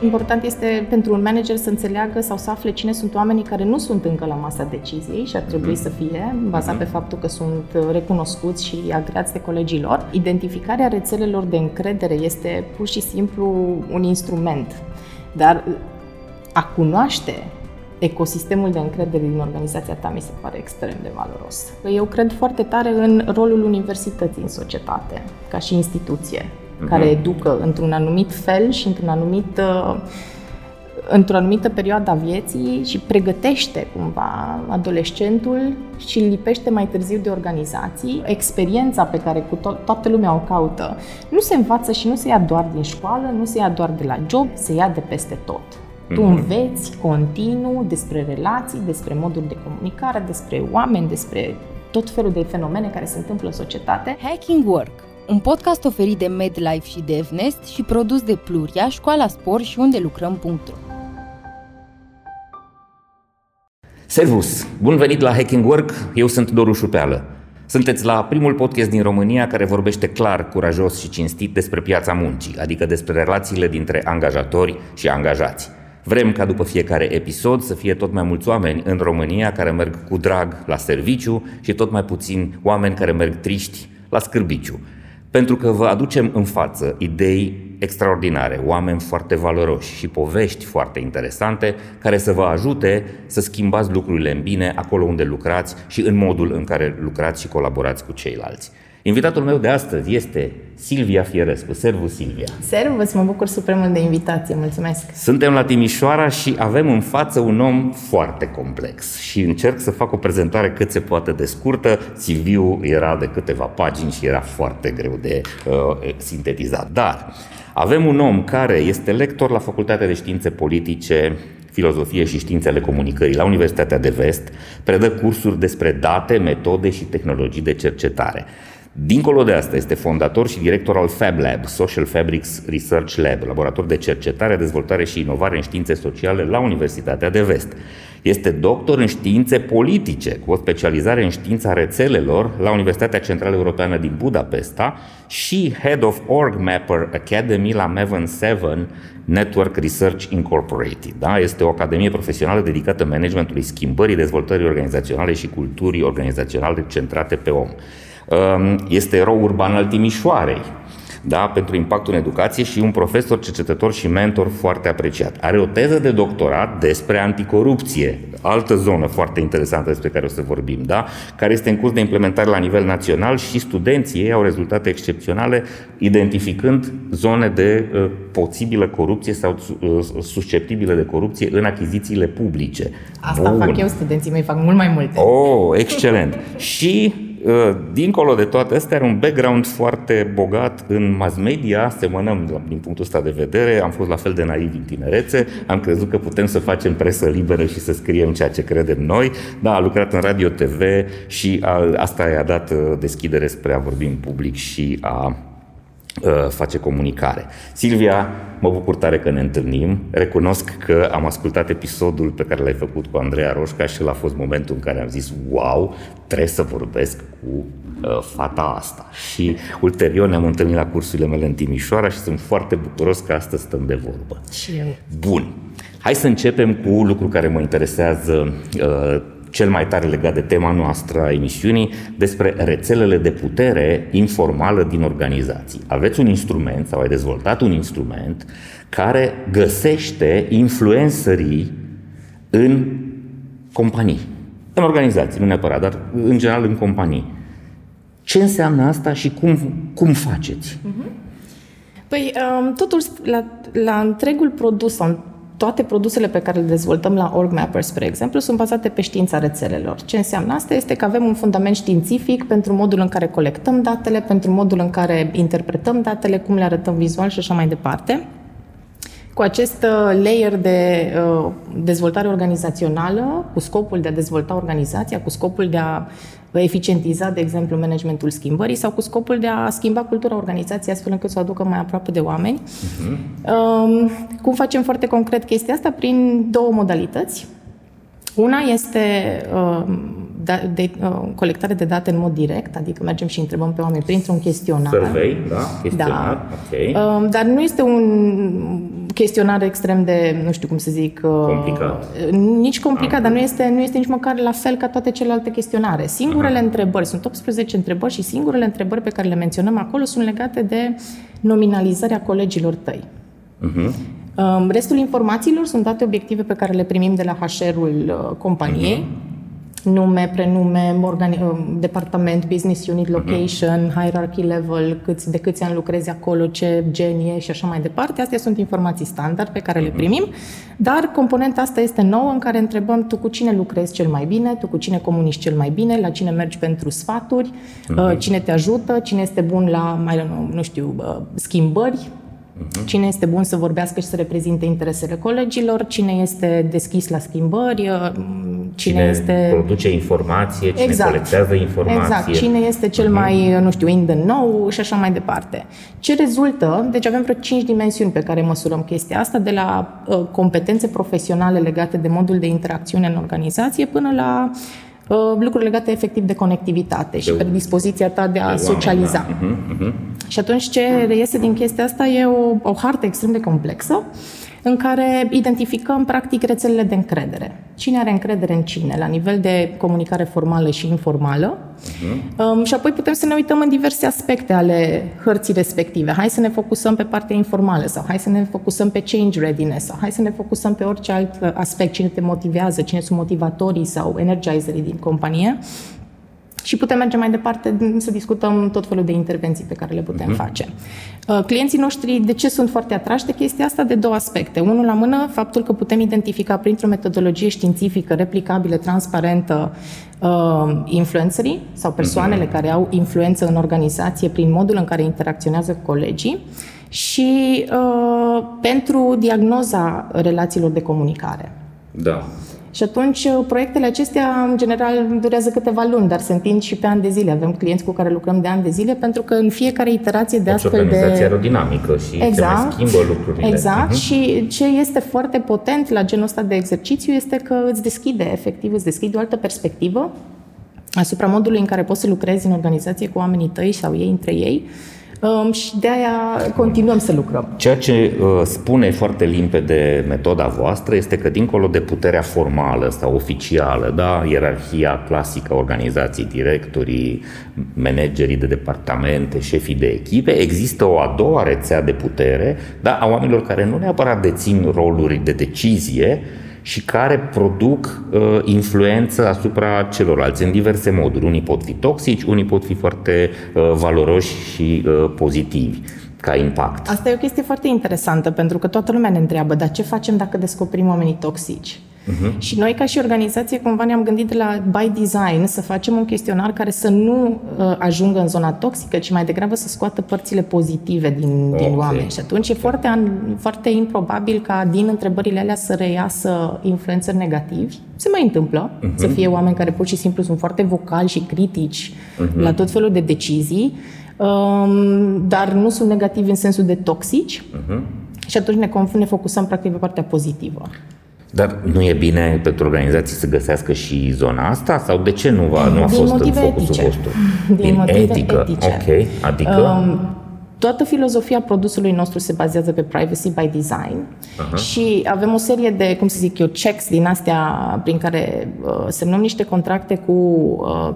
Important este pentru un manager să înțeleagă sau să afle cine sunt oamenii care nu sunt încă la masa deciziei și ar trebui să fie, bazat pe faptul că sunt recunoscuți și agreați de colegii lor. Identificarea rețelelor de încredere este pur și simplu un instrument, dar a cunoaște ecosistemul de încredere din organizația ta mi se pare extrem de valoros. Eu cred foarte tare în rolul universității în societate, ca și instituție, care educă într-un anumit fel și într-o anumită perioadă a vieții și pregătește cumva adolescentul și îl lipește mai târziu de organizații. Experiența pe care cu toată lumea o caută nu se învață și nu se ia doar din școală, nu se ia doar de la job, se ia de peste tot. Tu înveți continuu despre relații, despre moduri de comunicare, despre oameni, despre tot felul de fenomene care se întâmplă în societate. Hacking Work, un podcast oferit de MedLife și DevNest și produs de Pluria, Școala Spor și Undelucram.ro. Servus! Bun venit la Hacking Work! Eu sunt Doru Șupeală. Sunteți la primul podcast din România care vorbește clar, curajos și cinstit despre piața muncii, adică despre relațiile dintre angajatori și angajați. Vrem ca după fiecare episod să fie tot mai mulți oameni în România care merg cu drag la serviciu și tot mai puțini oameni care merg triști la scârbiciu. Pentru că vă aducem în față idei extraordinare, oameni foarte valoroși și povești foarte interesante care să vă ajute să schimbați lucrurile în bine acolo unde lucrați și în modul în care lucrați și colaborați cu ceilalți. Invitatul meu de astăzi este Silvia Fierăscu. Servus, Silvia! Servus, mă bucur super mult de invitație, mulțumesc! Suntem la Timișoara și avem în față un om foarte complex și încerc să fac o prezentare cât se poate de scurtă. CV-ul era de câteva pagini și era foarte greu de sintetizat, dar avem un om care este lector la Facultatea de Științe Politice, Filosofie și Științe ale Comunicării la Universitatea de Vest, predă cursuri despre date, metode și tehnologii de cercetare. Dincolo de asta, este fondator și director al FabLab, Social Fabrics Research Lab, laborator de cercetare, dezvoltare și inovare în științe sociale la Universitatea de Vest. Este doctor în științe politice, cu o specializare în știința rețelelor la Universitatea Centrală Europeană din Budapesta și Head of Org Mapper Academy la Maven Seven Network Research Incorporated. Da? Este o academie profesională dedicată managementului schimbării, dezvoltării organizaționale și culturii organizaționale centrate pe om. Este erou urban al Timișoarei, da, pentru impactul în educație și un profesor, cercetător și mentor foarte apreciat. Are o teză de doctorat despre anticorupție, altă zonă foarte interesantă despre care o să vorbim, da, care este în curs de implementare la nivel național și studenții ei au rezultate excepționale identificând zone de posibilă corupție sau susceptibile de corupție în achizițiile publice. Asta fac eu, studenții mei fac mult mai multe. Oh, excelent! Și dincolo de toate astea, are un background foarte bogat în mass media, semănăm din punctul ăsta de vedere, am fost la fel de naivi în tinerețe, am crezut că putem să facem presă liberă și să scriem ceea ce credem noi, dar a lucrat în radio, TV și asta i-a dat deschidere spre a vorbi în public și a face comunicare. Silvia, mă bucur tare că ne întâlnim. Recunosc că am ascultat episodul pe care l-ai făcut cu Andreea Roșca și ăla a fost momentul în care am zis wow, trebuie să vorbesc cu fata asta. Și ulterior ne-am întâlnit la cursurile mele în Timișoara și sunt foarte bucuros că astăzi stăm de vorbă. Și eu. Bun. Hai să începem cu lucrul care mă interesează cel mai tare legat de tema noastră a emisiunii, despre rețelele de putere informală din organizații. Aveți un instrument sau ai dezvoltat un instrument care găsește influencerii în companii, în organizații, nu neapărat, dar în general în companii. Ce înseamnă asta și cum faceți? Păi, totul la întregul produs, toate produsele pe care le dezvoltăm la Org Mapper, spre exemplu, sunt bazate pe știința rețelelor. Ce înseamnă asta este că avem un fundament științific pentru modul în care colectăm datele, pentru modul în care interpretăm datele, cum le arătăm vizual și așa mai departe. Cu acest layer de dezvoltare organizațională, cu scopul de a dezvolta organizația, cu scopul de a eficientiza, de exemplu, managementul schimbării sau cu scopul de a schimba cultura organizației astfel încât să o aducă mai aproape de oameni. Cum facem foarte concret chestia asta? Prin două modalități. Una este colectare de date în mod direct, adică mergem și întrebăm pe oameni printr-un chestionar. Survey, da? Chestionar, da. Okay. Dar nu este un chestionar extrem de, nu știu cum să zic, complicat. Nici complicat, dar nu este nici măcar la fel ca toate celelalte chestionare. Singurele întrebări, sunt 18 întrebări și singurele întrebări pe care le menționăm acolo sunt legate de nominalizarea colegilor tăi. Restul informațiilor sunt date obiective pe care le primim de la HR-ul companiei. Nume, prenume, departament, business unit, location, hierarchy level, de câți ani lucrezi acolo, ce gen e și așa mai departe. Astea sunt informații standard pe care le primim, dar componenta asta este nouă în care întrebăm tu cu cine lucrezi cel mai bine, tu cu cine comunici cel mai bine, la cine mergi pentru sfaturi, cine te ajută, cine este bun la, schimbări, cine este bun să vorbească și să reprezinte interesele colegilor, cine este deschis la schimbări, cine produce informație, cine colectează informație. Exact, cine este cel mai, in the know și așa mai departe. Ce rezultă? Deci avem vreo 5 dimensiuni pe care măsurăm chestia asta, de la competențe profesionale legate de modul de interacțiune în organizație până la lucruri legate efectiv de conectivitate și predispoziția ta de a socializa. Și atunci ce reiese din chestia asta e o hartă extrem de complexă în care identificăm practic rețelele de încredere. Cine are încredere în cine, la nivel de comunicare formală și informală. Și apoi putem să ne uităm în diverse aspecte ale hărții respective. Hai să ne focusăm pe partea informală sau hai să ne focusăm pe change readiness sau hai să ne focusăm pe orice alt aspect, cine te motivează, cine sunt motivatorii sau energizerii din companie. Și putem merge mai departe să discutăm tot felul de intervenții pe care le putem face. Clienții noștri, de ce sunt foarte atrași de chestia asta? De două aspecte. Unul la mână, faptul că putem identifica printr-o metodologie științifică, replicabilă, transparentă, influencerii sau persoanele care au influență în organizație prin modul în care interacționează cu colegii și pentru diagnoza relațiilor de comunicare. Da. Și atunci, proiectele acestea, în general, durează câteva luni, dar se întind și pe ani de zile. Avem clienți cu care lucrăm de ani de zile, pentru că în fiecare iterație de astfel de... Deci organizație aerodinamică și se mai schimbă lucrurile. Exact. Și ce este foarte potent la genul ăsta de exercițiu este că îți deschide o altă perspectivă asupra modului în care poți să lucrezi în organizație cu oamenii tăi sau ei între ei. Și de aia continuăm să lucrăm. Ceea ce spune foarte limpede metoda voastră este că dincolo de puterea formală sau oficială, da, ierarhia clasică a organizației, directorii, managerii de departamente, șefii de echipe, există o a doua rețea de putere, da, a oamenilor care nu neapărat dețin roluri de decizie și care produc influență asupra celorlalți în diverse moduri. Unii pot fi toxici, unii pot fi foarte valoroși și pozitivi ca impact. Asta e o chestie foarte interesantă, pentru că toată lumea ne întreabă, dar ce facem dacă descoperim oamenii toxici? Și noi, ca și organizație, cumva ne-am gândit de la by design să facem un chestionar care să nu ajungă în zona toxică, ci mai degrabă să scoată părțile pozitive din oameni. Și atunci e foarte improbabil ca din întrebările alea să reiasă influențări negativi. Se mai întâmplă să fie oameni care pur și simplu sunt foarte vocali și critici la tot felul de decizii, dar nu sunt negativi în sensul de toxici. Și atunci ne focusăm practic pe partea pozitivă. Dar nu e bine pentru organizații să găsească și zona asta? Sau de ce nu a fost în focusul vostru? Din motive etice. Ok, adică? Toată filozofia produsului nostru se bazează pe privacy by design și avem o serie de, checks din astea prin care semnăm niște contracte cu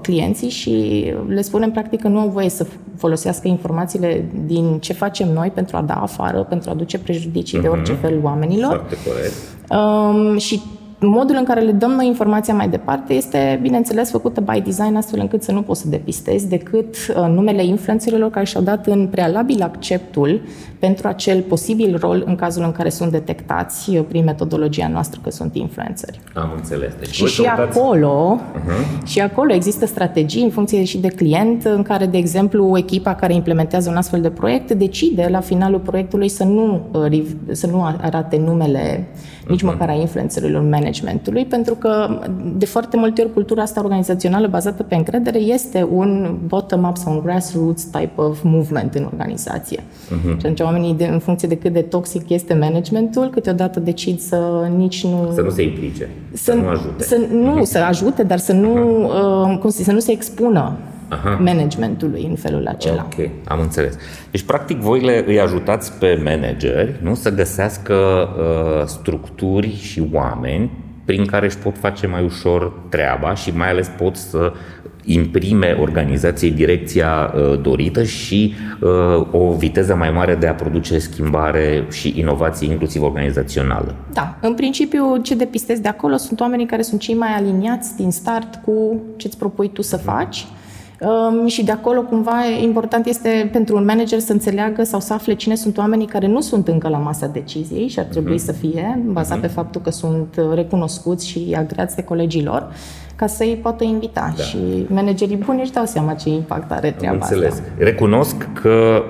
clienții și le spunem practic că nu au voie să folosească informațiile din ce facem noi pentru a da afară, pentru a aduce prejudicii de orice fel oamenilor. Foarte corect. Și modul în care le dăm noi informația mai departe este, bineînțeles, făcută by design, astfel încât să nu poți să depistezi decât numele influențărilor care și-au dat în prealabil acceptul pentru acel posibil rol în cazul în care sunt detectați prin metodologia noastră că sunt influențări. Am înțeles. Deci și acolo există strategii în funcție și de client în care, de exemplu, echipa care implementează un astfel de proiect decide la finalul proiectului să nu arate numele nici măcar a influențărilor managementului, pentru că de foarte multe ori cultura asta organizațională bazată pe încredere este un bottom-up sau un grassroots type of movement în organizație. Și atunci oamenii, în funcție de cât de toxic este managementul, câteodată decid să nici nu... Să nu se implice, să nu ajute. Să ajute, dar să nu se expună managementului în felul acela. Ok, am înțeles. Deci, practic, voi îi ajutați pe manageri, nu, să găsească structuri și oameni prin care își pot face mai ușor treaba și mai ales pot să imprime organizației direcția dorită și o viteză mai mare de a produce schimbare și inovații, inclusiv organizațională. Da, în principiu ce depistez de acolo sunt oamenii care sunt cei mai aliniați din start cu ce-ți propui tu să faci. Și de acolo cumva important este pentru un manager să înțeleagă sau să afle cine sunt oamenii care nu sunt încă la masa deciziei și ar trebui să fie, bazat pe faptul că sunt recunoscuți și agreați de colegii lor, ca să îi poată invita. Da. Și managerii buni își dau seama ce impact are treaba asta. Recunosc că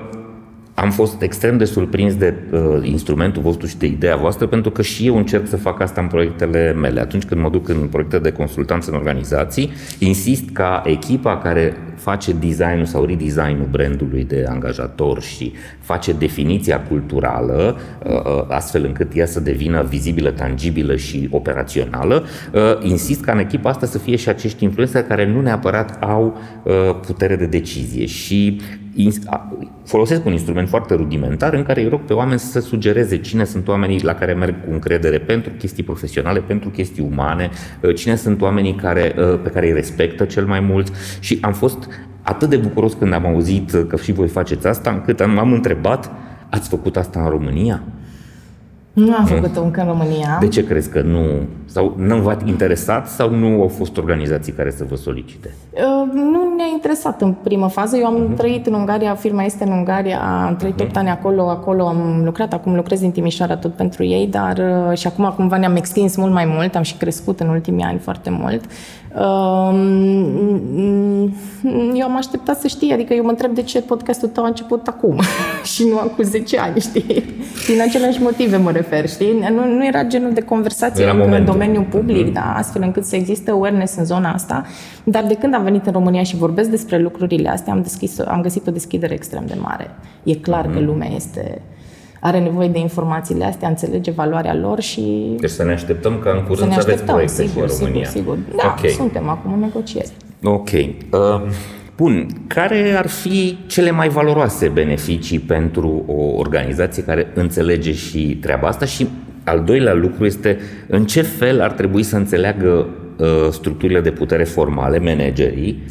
am fost extrem de surprins de instrumentul vostru și de ideea voastră, pentru că și eu încerc să fac asta în proiectele mele. Atunci când mă duc în proiecte de consultanță în organizații, insist ca echipa care face design-ul sau redesign-ul brandului de angajator și face definiția culturală, astfel încât ea să devină vizibilă, tangibilă și operațională, insist ca în echipa asta să fie și acești influenceri care nu neapărat au putere de decizie și folosesc un instrument foarte rudimentar în care îi rog pe oameni să sugereze cine sunt oamenii la care merg cu încredere pentru chestii profesionale, pentru chestii umane, cine sunt oamenii pe care îi respectă cel mai mult. Și am fost atât de bucuros când am auzit că și voi faceți asta, încât m-am întrebat: ați făcut asta în România? Nu am făcut-o încă în România. De ce crezi că nu? Sau nu v-a interesat sau nu au fost organizații care să vă solicite? Nu ne-a interesat în prima fază. Eu am trăit în Ungaria, firma este în Ungaria, am trăit 8 ani acolo am lucrat, acum lucrez din Timișoara tot pentru ei, dar și acum cumva ne-am extins mult mai mult, am și crescut în ultimii ani foarte mult. Eu am așteptat să știi, adică eu mă întreb de ce podcastul tău a început acum și nu acum 10 ani, știi? Din aceleași motive mă refer, știi? Nu era genul de conversație în domeniul public, da, astfel încât să existe awareness în zona asta, dar de când am venit în România și vorbesc despre lucrurile astea, am găsit o deschidere extrem de mare. E clar că lumea are nevoie de informațiile astea, înțelege valoarea lor și... Deci să ne așteptăm ca în curând să aveți proiecte cu România. Sigur. Da, okay. Suntem acum în negocieri. Ok. Bun. Care ar fi cele mai valoroase beneficii pentru o organizație care înțelege și treaba asta? Și al doilea lucru este în ce fel ar trebui să înțeleagă structurile de putere formale, managerii,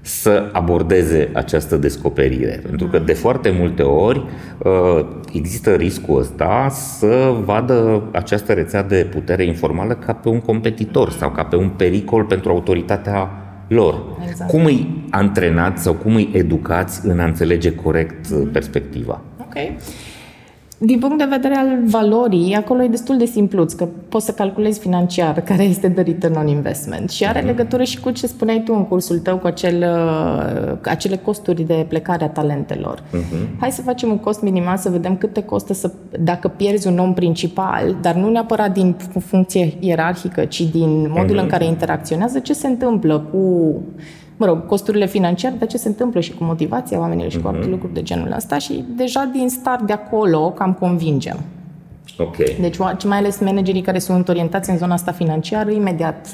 să abordeze această descoperire. Pentru că de foarte multe ori există riscul ăsta să vadă această rețea de putere informală ca pe un competitor sau ca pe un pericol pentru autoritatea lor. Exact. Cum îi antrenați sau cum îi educați în a înțelege corect perspectiva? Okay. Din punct de vedere al valorii, acolo e destul de simplu, că poți să calculezi financiar care este the return on investment și are legătură și cu ce spuneai tu în cursul tău, cu acele costuri de plecare a talentelor. Hai să facem un cost minimal, să vedem cât te costă dacă pierzi un om principal, dar nu neapărat din funcție ierarhică, ci din modul în care interacționează, ce se întâmplă cu... costurile financiare, dar ce se întâmplă și cu motivația oamenilor și cu alte lucruri de genul ăsta și deja din start de acolo cam convingem. Okay. Deci mai ales managerii care sunt orientați în zona asta financiară, imediat...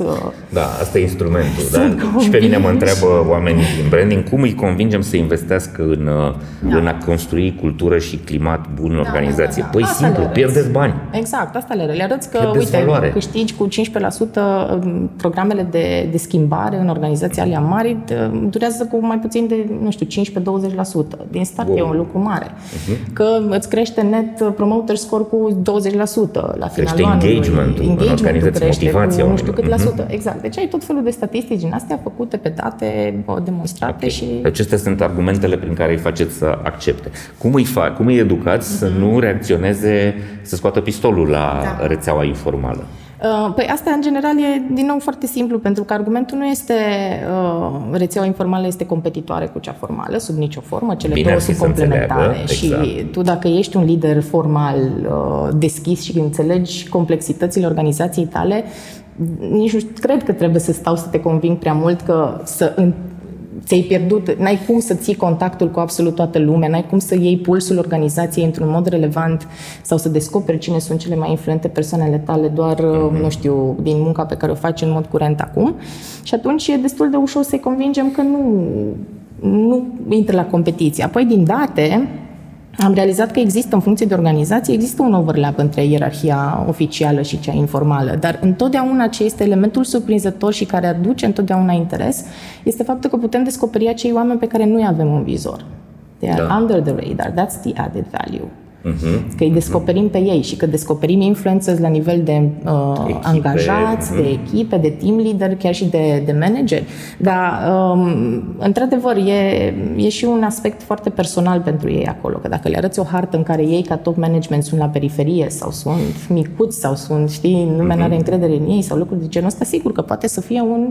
Da, asta e instrumentul. Da? Și pe mine mă întreabă oamenii din branding cum îi convingem să investească în a construi cultură și climat bun în organizație. Da. Păi asta simplu, pierdeți bani. Exact, asta le arăți că uite, câștigi cu 15% programele de schimbare în organizația alea mari, durează cu mai puțin de, 15-20%. Din start e un lucru mare. Că îți crește net promoter score cu 20% la finalul anului. Engagement-ul crește cu cât la sută. Exact. Deci ai tot felul de statistici din astea făcute pe date, demonstrate și... Acestea sunt argumentele prin care îi faceți să accepte. Cum îi educați să nu reacționeze, să scoată pistolul la rețeaua informală? Păi asta, în general, e din nou foarte simplu, pentru că argumentul nu este rețeaua informală este competitoare cu cea formală, sub nicio formă, cele două sunt complementare. Exact. Și tu, dacă ești un lider formal deschis și înțelegi complexitățile organizației tale, nici nu cred că trebuie să stau să te conving prea mult că ți-ai pierdut, n-ai cum să ții contactul cu absolut toată lumea, n-ai cum să iei pulsul organizației într-un mod relevant sau să descoperi cine sunt cele mai influente persoanele tale doar, din munca pe care o faci în mod curent acum. Și atunci e destul de ușor să-i convingem că nu nu intră la competiție. Apoi, din date, am realizat că există, în funcție de organizație, există un overlap între ierarhia oficială și cea informală, dar întotdeauna ce este elementul surprinzător și care aduce întotdeauna interes este faptul că putem descoperi acei oameni pe care nu-i avem în vizor. They are under the radar, that's the added value. Că îi descoperim pe ei și că descoperim influencers la nivel de angajați, de echipe, de team leader, chiar și de manageri. Dar, într-adevăr, e și un aspect foarte personal pentru ei acolo, că dacă le arăți o hartă în care ei, ca top management, sunt la periferie sau sunt micuți sau sunt, lumea nu are încredere în ei sau lucruri de genul ăsta, sigur că poate să fie un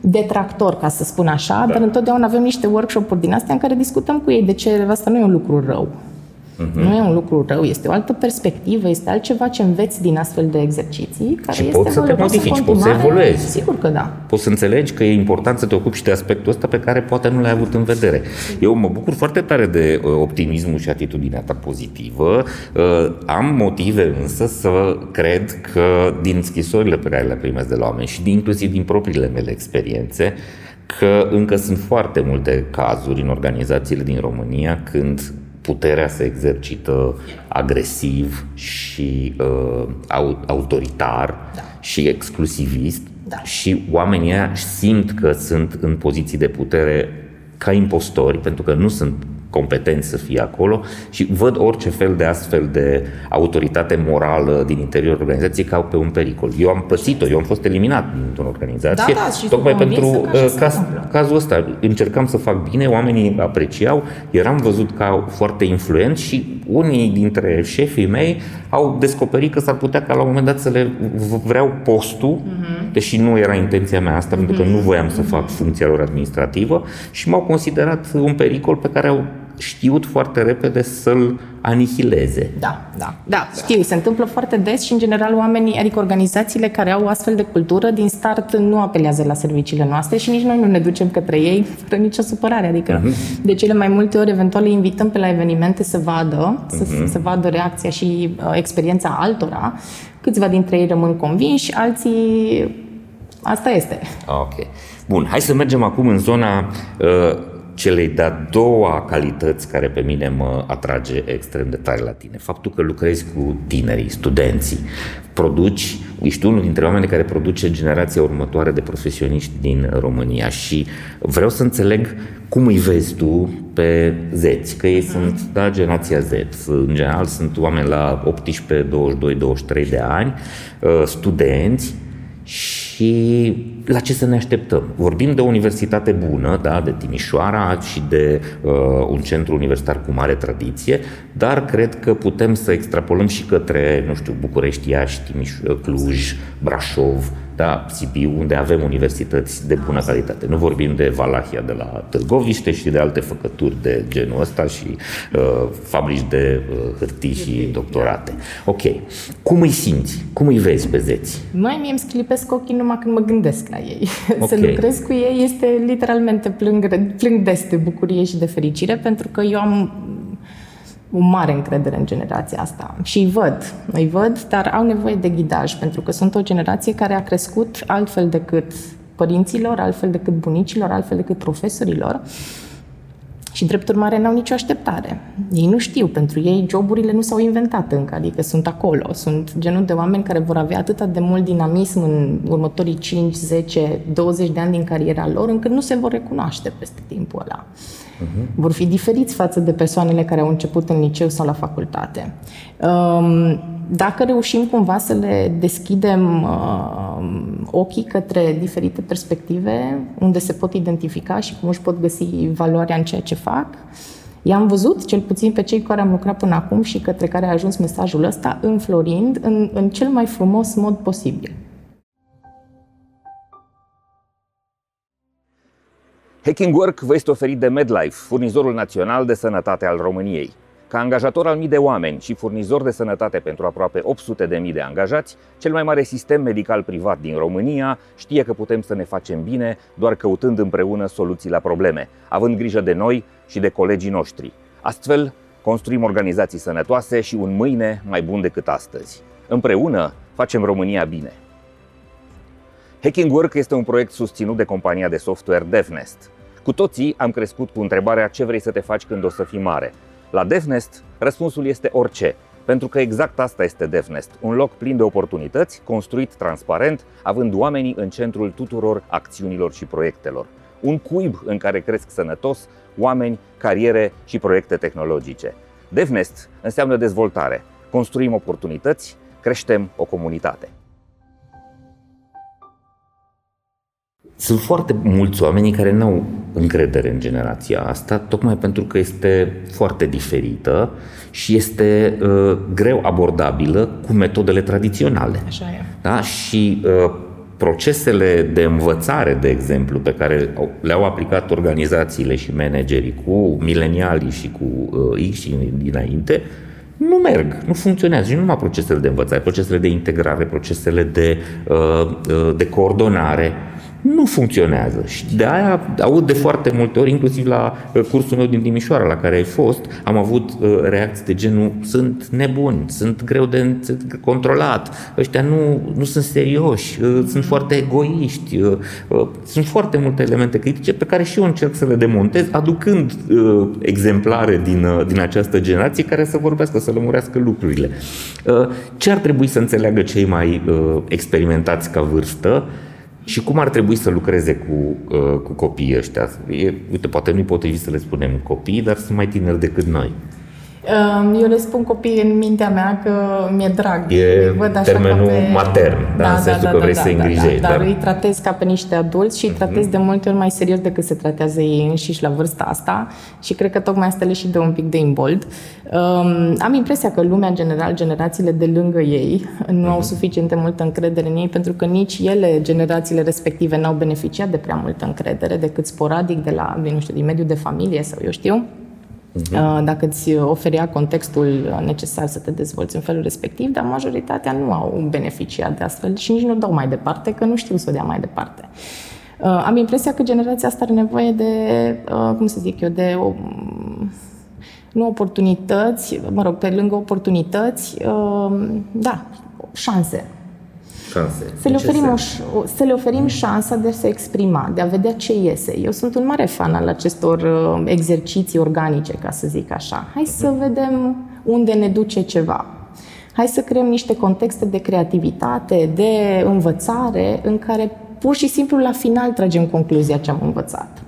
detractor, ca să spun așa, dar întotdeauna avem niște workshop-uri din astea în care discutăm cu ei de ce asta nu e un lucru rău. Nu e un lucru rău, este o altă perspectivă, este altceva ce înveți din astfel de exerciții. Care și este poți să te modifici, poți să evoluezi. Sigur că da. Poți să înțelegi că e important să te ocupi și de aspectul ăsta pe care poate nu l-ai avut în vedere. Eu mă bucur foarte tare de optimismul și atitudinea ta pozitivă. Am motive însă să cred că din scrisorile pe care le primesc de la oameni și inclusiv din propriile mele experiențe, că încă sunt foarte multe cazuri în organizațiile din România când puterea se exercită agresiv și autoritar și exclusivist și oamenii aia simt că sunt în poziții de putere ca impostori pentru că nu sunt competenți să fie acolo și văd orice fel de astfel de autoritate morală din interiorul organizației ca pe un pericol. Eu am pățit-o, eu am fost eliminat dintr-o organizație tocmai pentru cazul ăsta. Încercam să fac bine, oamenii apreciau, eram văzut ca foarte influent și unii dintre șefii mei au descoperit că s-ar putea ca la un moment dat să le vreau postul, deși nu era intenția mea asta, pentru că nu voiam să fac funcția lor administrativă și m-au considerat un pericol pe care au știut foarte repede să-l anihileze. Da, știu, se întâmplă foarte des și în general oamenii, adică organizațiile care au astfel de cultură din start nu apelează la serviciile noastre și nici noi nu ne ducem către ei fără nicio supărare, adică de cele mai multe ori eventual îi invităm pe la evenimente să vadă, să vadă reacția și experiența altora. Câțiva dintre ei rămân convinși, alții asta este. Ok. Bun, hai să mergem acum în zona celei de-a doua calități care pe mine mă atrage extrem de tare la tine. Faptul că lucrezi cu tinerii, studenții, ești unul dintre oamenii care produce generația următoare de profesioniști din România și vreau să înțeleg cum îi vezi tu pe Z, că ei sunt generația Z. În general sunt oameni la 18, 22, 23 de ani, studenți, și la ce să ne așteptăm? Vorbim de o universitate bună, de Timișoara și de un centru universitar cu mare tradiție, dar cred că putem să extrapolăm și către, București, Iași, Cluj, Brașov, Sibiu, unde avem universități de bună calitate. Nu vorbim de Valahia de la Târgoviște și de alte făcături de genul ăsta și fabrici de hârtii și doctorate. Ok. Cum îi simți? Cum îi vezi pe zeți? Mai mie îmi sclipesc ochii numai când mă gândesc la ei. Okay. Să lucrez cu ei este literalmente plâng des de bucurie și de fericire, pentru că eu am o mare încredere în generația asta și îi văd, dar au nevoie de ghidaj, pentru că sunt o generație care a crescut altfel decât părinților, altfel decât bunicilor, altfel decât profesorilor și drept urmare n-au nicio așteptare. Ei nu știu, pentru ei joburile nu s-au inventat încă, adică sunt acolo, sunt genul de oameni care vor avea atâta de mult dinamism în următorii 5, 10, 20 de ani din cariera lor, încât nu se vor recunoaște peste timpul ăla. Vor fi diferiți față de persoanele care au început în liceu sau la facultate. Dacă reușim cumva să le deschidem ochii către diferite perspective, unde se pot identifica și cum își pot găsi valoarea în ceea ce fac, i-am văzut, cel puțin pe cei care am lucrat până acum și către care a ajuns mesajul ăsta, înflorind în cel mai frumos mod posibil. Hacking Work vă este oferit de MedLife, furnizorul național de sănătate al României. Ca angajator al mii de oameni și furnizor de sănătate pentru aproape 800.000 de angajați, cel mai mare sistem medical privat din România știe că putem să ne facem bine doar căutând împreună soluții la probleme, având grijă de noi și de colegii noștri. Astfel, construim organizații sănătoase și un mâine mai bun decât astăzi. Împreună facem România bine. Hacking Work este un proiect susținut de compania de software DevNest. Cu toții am crescut cu întrebarea ce vrei să te faci când o să fii mare. La DevNest, răspunsul este orice, pentru că exact asta este DevNest, un loc plin de oportunități, construit transparent, având oamenii în centrul tuturor acțiunilor și proiectelor. Un cuib în care cresc sănătos oameni, cariere și proiecte tehnologice. DevNest înseamnă dezvoltare. Construim oportunități, creștem o comunitate. Sunt foarte mulți oameni care nu au încredere în generația asta, tocmai pentru că este foarte diferită și este greu abordabilă cu metodele tradiționale. Așa e. Da? Și procesele de învățare, de exemplu, pe care le-au aplicat organizațiile și managerii cu milenialii și cu X și dinainte, nu merg, nu funcționează. Și nu numai procesele de învățare, procesele de integrare, procesele de coordonare nu funcționează. Și de aia aud de foarte multe ori, inclusiv la cursul meu din Timișoara la care ai fost, am avut reacții de genul: sunt nebuni, sunt greu de controlat, ăștia nu sunt serioși, sunt foarte egoiști. Sunt foarte multe elemente critice pe care și eu încerc să le demontez, aducând exemplare din această generație care să vorbească, să lămurească lucrurile. Ce ar trebui să înțeleagă cei mai experimentați ca vârstă și cum ar trebui să lucreze cu copiii ăștia? Uite, poate nu-i potrivit să le spunem copiii, dar sunt mai tineri decât noi. Eu le spun copiii în mintea mea că mi-e drag. E termenul matern, în sensul că vrei să îngrijești. Dar îi tratez ca pe niște adulți și îi tratez de multe ori mai serios decât se tratează ei înșiși la vârsta asta și cred că tocmai asta le și dă un pic de imbold. Am impresia că lumea, în general, generațiile de lângă ei nu au suficient de multă încredere în ei, pentru că nici ele, generațiile respective, n-au beneficiat de prea multă încredere decât sporadic de la, nu știu, din mediul de familie sau eu știu. Dacă îți oferea contextul necesar să te dezvolți în felul respectiv, dar majoritatea nu au beneficiat de astfel și nici nu dau mai departe, că nu știu să o dea mai departe. Am impresia că generația asta are nevoie de, pe lângă oportunități, șanse. Să le oferim șansa de a se exprima, de a vedea ce iese. Eu sunt un mare fan al acestor exerciții organice, ca să zic așa. Hai să vedem unde ne duce ceva. Hai să creăm niște contexte de creativitate, de învățare, în care pur și simplu la final tragem concluzia ce am învățat.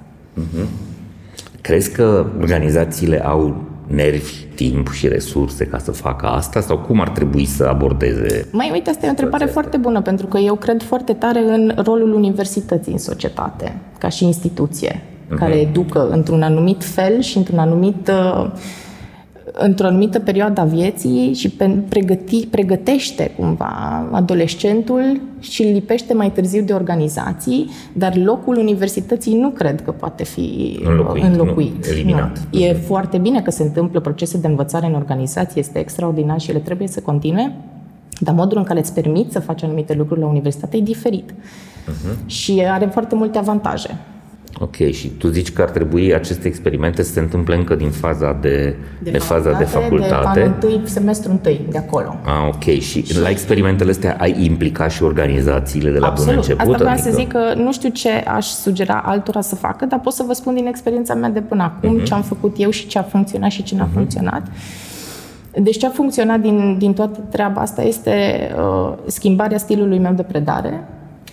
Crezi că organizațiile au nervi, timp și resurse ca să facă asta sau cum ar trebui să abordeze? Uite, asta e o întrebare foarte bună, pentru că eu cred foarte tare în rolul universității în societate, ca și instituție, care educă într-un anumit fel și într-o anumită perioadă a vieții și pregătește cumva adolescentul și îl lipește mai târziu de organizații, dar locul universității nu cred că poate fi înlocuit. Eliminat. Nu. E foarte bine că se întâmplă procese de învățare în organizații, este extraordinar și ele trebuie să continue, dar modul în care îți permiți să faci anumite lucruri la universitate e diferit și are foarte multe avantaje. Ok, și tu zici că ar trebui aceste experimente să se întâmple încă din faza de facultate. De anul 1, semestru 1, de acolo. Ok, și la experimentele astea ai implicat și organizațiile de la bun început? Absolut, asta vreau să zic că nu știu ce aș sugera altora să facă, dar pot să vă spun din experiența mea de până acum ce am făcut eu și ce a funcționat și ce n-a funcționat. Deci ce a funcționat din toată treaba asta este schimbarea stilului meu de predare.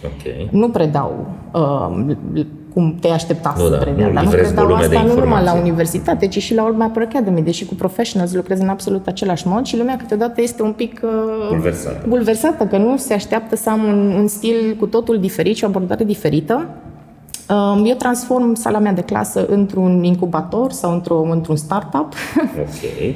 Okay. Nu predau cum te aștepta să predea, dar nu predau asta nu numai la universitate, ci și la Org Mapper Academy, deși cu professionals lucrez în absolut același mod și lumea câteodată este un pic bulversată, că nu se așteaptă să am un stil cu totul diferit și o abordare diferită. Eu transform sala mea de clasă într-un incubator sau într-un startup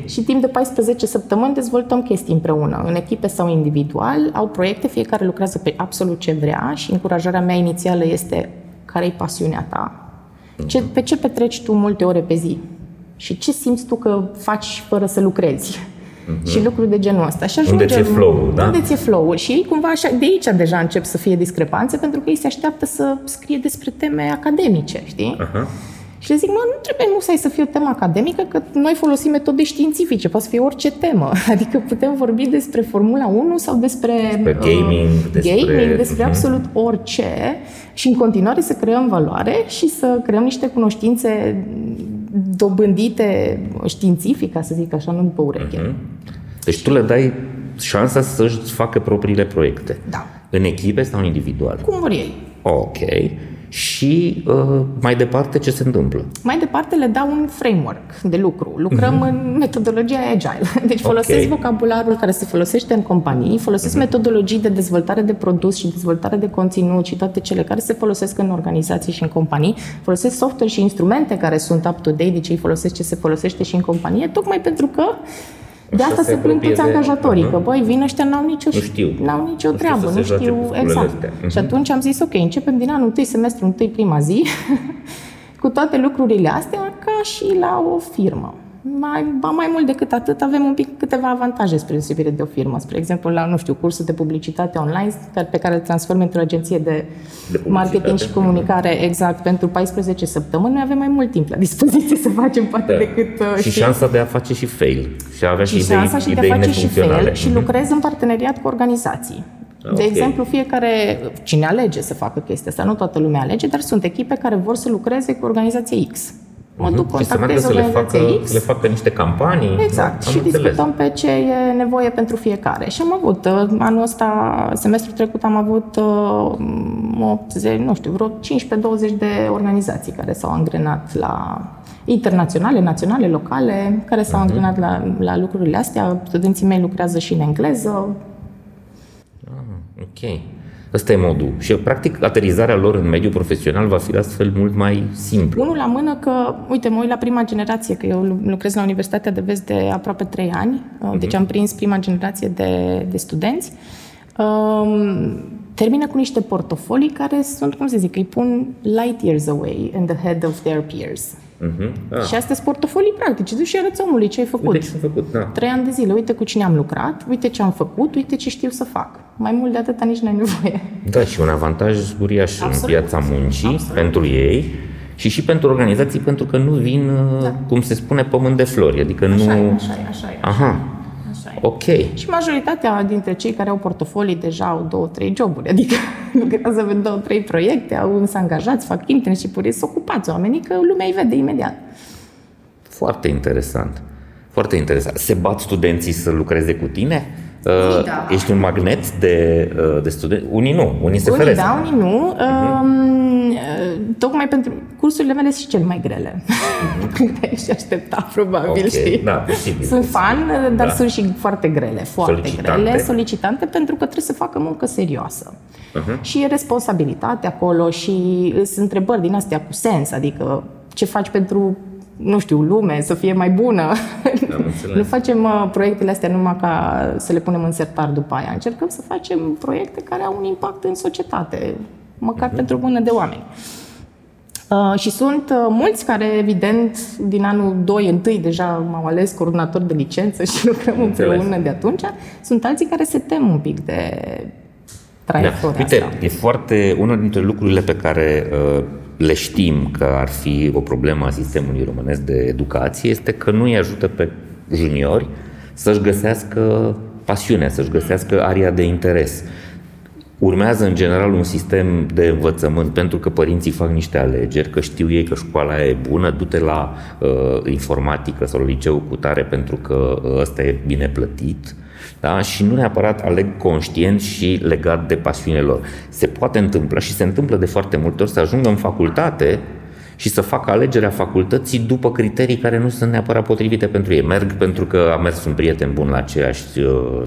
și timp de 14 săptămâni dezvoltăm chestii împreună, în echipe sau individual, au proiecte, fiecare lucrează pe absolut ce vrea și încurajarea mea inițială este: care-i pasiunea ta? Pe ce petreci tu multe ore pe zi? Și ce simți tu că faci fără să lucrezi? Și lucruri de genul ăsta. Unde ți-e flow-ul, da? Unde ți-e flow-ul. Și cumva așa, de aici deja încep să fie discrepanțe, pentru că ei se așteaptă să scrie despre teme academice, știi? Și le zic, nu trebuie musai să fie o temă academică, că noi folosim metode științifice, poate să fie orice temă. Adică putem vorbi despre Formula 1 sau despre gaming, despre absolut orice și în continuare să creăm valoare și să creăm niște cunoștințe dobândite științific, ca să zic așa, nu după ureche. Deci tu le dai șansa să-și facă propriile proiecte. Da. În echipe sau individual? Cum vor ei. Ok. Și mai departe ce se întâmplă? Mai departe le dau un framework de lucru. Lucrăm în metodologia agile. Deci folosesc vocabularul care se folosește în companii, folosesc metodologii de dezvoltare de produs și dezvoltare de conținut și toate cele care se folosesc în organizații și în companii. Folosesc software și instrumente care sunt up-to-date, deci ei folosesc ce se folosește și în companie, tocmai pentru că de asta se plâng toți angajatorii, că băi, vin ăștia, n-au nicio treabă, nu știu exact. Și atunci am zis, ok, începem din anul 1, semestru 1, prima zi, cu toate lucrurile astea, ca și la o firmă. Mai mult decât atât, avem câteva avantaje spre deosebire de o firmă. Spre exemplu, la, cursul de publicitate online, pe care îl transform într-o agenție de marketing și comunicare, exact, pentru 14 săptămâni, noi avem mai mult timp la dispoziție să facem poate decât... Și șansa de a face și fail. Și a avea și idei nefuncționale. Și lucrez în parteneriat cu organizații. De exemplu, fiecare, cine alege să facă chestia asta, nu toată lumea alege, dar sunt echipe care vor să lucreze cu organizația X. Mă duc, contactez organizația X. Să le facă niște campanii. Exact. Și discutăm pe ce e nevoie pentru fiecare. Și am avut, anul ăsta, semestrul trecut, am avut 15-20 de organizații care s-au angrenat la internaționale, naționale, locale, care s-au angrenat la lucrurile astea. Studenții mei lucrează și în engleză. Ok. Ăsta e modul. Și, practic, aterizarea lor în mediul profesional va fi astfel mult mai simplu. Unul la mână că, uite, mă uit la prima generație, că eu lucrez la Universitatea de Vest de aproape 3 ani, deci am prins prima generație de studenți, termină cu niște portofolii care sunt, îi pun light years away in the head of their peers. Și astea sunt portofolii practice. Duci și arăți omului ce ai făcut. Uite ce am făcut, 3 ani de zile, uite cu cine am lucrat, uite ce am făcut, uite ce știu să fac. Mai mult de atâta nici n-ai nevoie. Da, și un avantaj uriaș în piața muncii pentru ei și pentru organizații, pentru că nu vin, cum se spune, pământ de flori. Adică nu... Așa e. Aha. Okay. Și majoritatea dintre cei care au portofolii deja au 2-3 joburi, adică lucrează pe 2-3 proiecte, au însă angajați, fac internship-uri, sunt ocupați oamenii că lumea îi vede imediat. Foarte interesant. Se bat studenții să lucreze cu tine? Da. Ești un magnet de studenți? Unii nu, unii se feresc. Da, unii nu. Tocmai pentru cursurile mele sunt și cele mai grele. Și aștepta, probabil. Okay. Da, sunt fan, dar sunt și foarte grele. Solicitante, pentru că trebuie să facă muncă serioasă. Și e responsabilitate acolo și sunt întrebări din astea cu sens. Adică ce faci pentru... lume, să fie mai bună. Nu facem proiectele astea numai ca să le punem în sertar după aia. Încercăm să facem proiecte care au un impact în societate, măcar pentru o mână de oameni. Și sunt mulți care, evident, din anul 2-1 deja m-au ales coordonator de licență și lucrăm împreună de atunci. Sunt alții care se tem un pic de traiectoria asta. E foarte unul dintre lucrurile pe care... le știm că ar fi o problemă a sistemului românesc de educație, este că nu îi ajută pe juniori să-și găsească pasiunea, să-și găsească area de interes. Urmează în general un sistem de învățământ pentru că părinții fac niște alegeri, că știu ei că școala e bună, du-te la informatică sau liceu cu tare pentru că ăsta e bine plătit. Da? Și nu neapărat aleg conștient și legat de pasiunile lor. Se poate întâmpla și se întâmplă de foarte multe ori să ajungă în facultate și să facă alegerea facultății după criterii care nu sunt neapărat potrivite pentru ei. Merg pentru că a mers un prieten bun la aceeași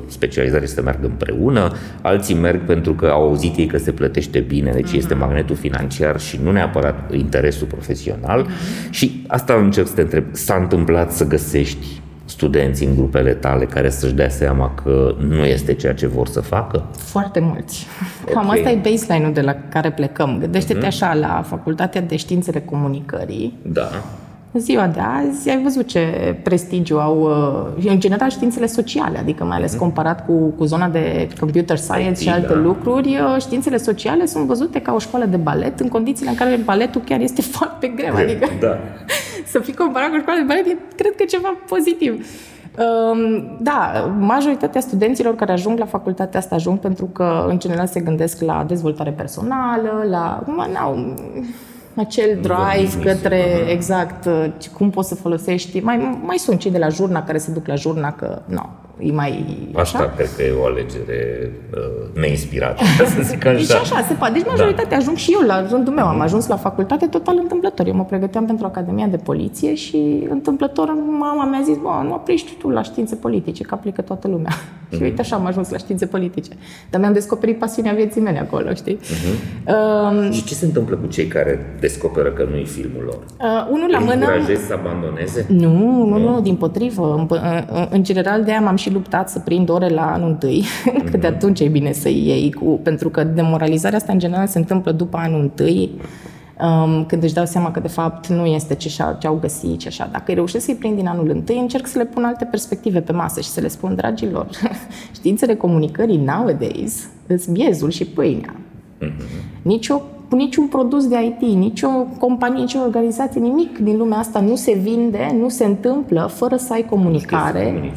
specializare să meargă împreună, alții merg pentru că au auzit ei că se plătește bine, deci este magnetul financiar și nu neapărat interesul profesional. Și asta încerc să te întreb, s-a întâmplat să găsești studenții în grupele tale care să-și dea seama că nu este ceea ce vor să facă? Foarte mulți. Cam asta e baseline-ul de la care plecăm. Gândește-te așa la Facultatea de Științe ale Comunicării. Da. În ziua de azi ai văzut ce prestigiu au, în general, științele sociale, adică mai ales comparat cu zona de computer science IT, și alte lucruri, științele sociale sunt văzute ca o școală de balet, în condițiile în care baletul chiar este foarte greu, adică să fii comparat cu o școală de balet e, cred că, ceva pozitiv. Da, majoritatea studenților care ajung la facultatea asta ajung pentru că, în general, se gândesc la dezvoltare personală, la... n-au acel drive către, exact, cum poți să folosești. Mai sunt cei de la jurna care se duc la jurna, că nu, e mai așa. Asta cred că e o alegere neinspirată, să zic așa. Și așa se poate. Deci majoritatea ajung, și eu la rândul meu am ajuns la facultate total întâmplător. Eu mă pregăteam pentru Academia de Poliție și întâmplător mama mi-a zis: "Bă, nu aplici tu la științe politice, că aplică toată lumea." Și uite așa am ajuns la științe politice. Dar mi-am descoperit pasiunea vieții mele acolo, știi? Și ce se întâmplă cu cei care descoperă că nu-i filmul lor? Unul la mână... încurajezi să abandoneze? Nu, dimpotrivă. În general, de-aia m-am și luptat să prind ore la anul întâi, că de atunci e bine să iei, pentru că demoralizarea asta, în general, se întâmplă după anul întâi, când își dau seama că, de fapt, nu este ce au găsit și așa. Dacă îi reușesc să-i prind din anul întâi, încerc să le pun alte perspective pe masă și să le spun: dragilor, științele comunicării nowadays îți miezul și pâinea. Niciun produs de IT, nicio companie, nicio organizație, nimic din lumea asta nu se vinde, nu se întâmplă fără să ai comunicare,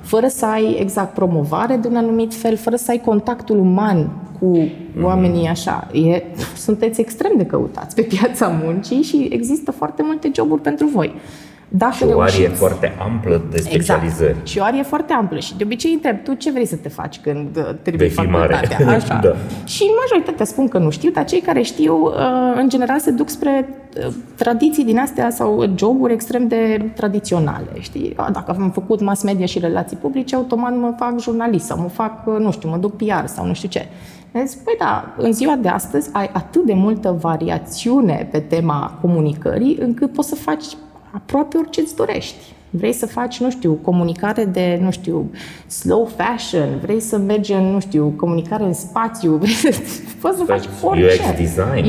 fără să ai, exact, promovare de un anumit fel, fără să ai contactul uman cu oamenii așa. Sunteți extrem de căutați pe piața muncii și există foarte multe joburi pentru voi. Și o arie foarte amplă de specializări. Exact. Și o arie foarte amplă. Și de obicei întreb: tu ce vrei să te faci când termini facultatea? Așa. Da. Și majoritatea spun că nu știu, dar cei care știu, în general, se duc spre tradiții din astea sau joburi extrem de tradiționale. Știi? Dacă am făcut mass media și relații publice, automat mă fac jurnalist sau mă fac, nu știu, mă duc PR sau nu știu ce. Deci, în ziua de astăzi ai atât de multă variațiune pe tema comunicării, încât poți să faci aproape orice îți dorești. Vrei să faci, nu știu, comunicare de, nu știu, slow fashion, vrei să mergi în, nu știu, comunicare în spațiu, vrei să poți să faci orice.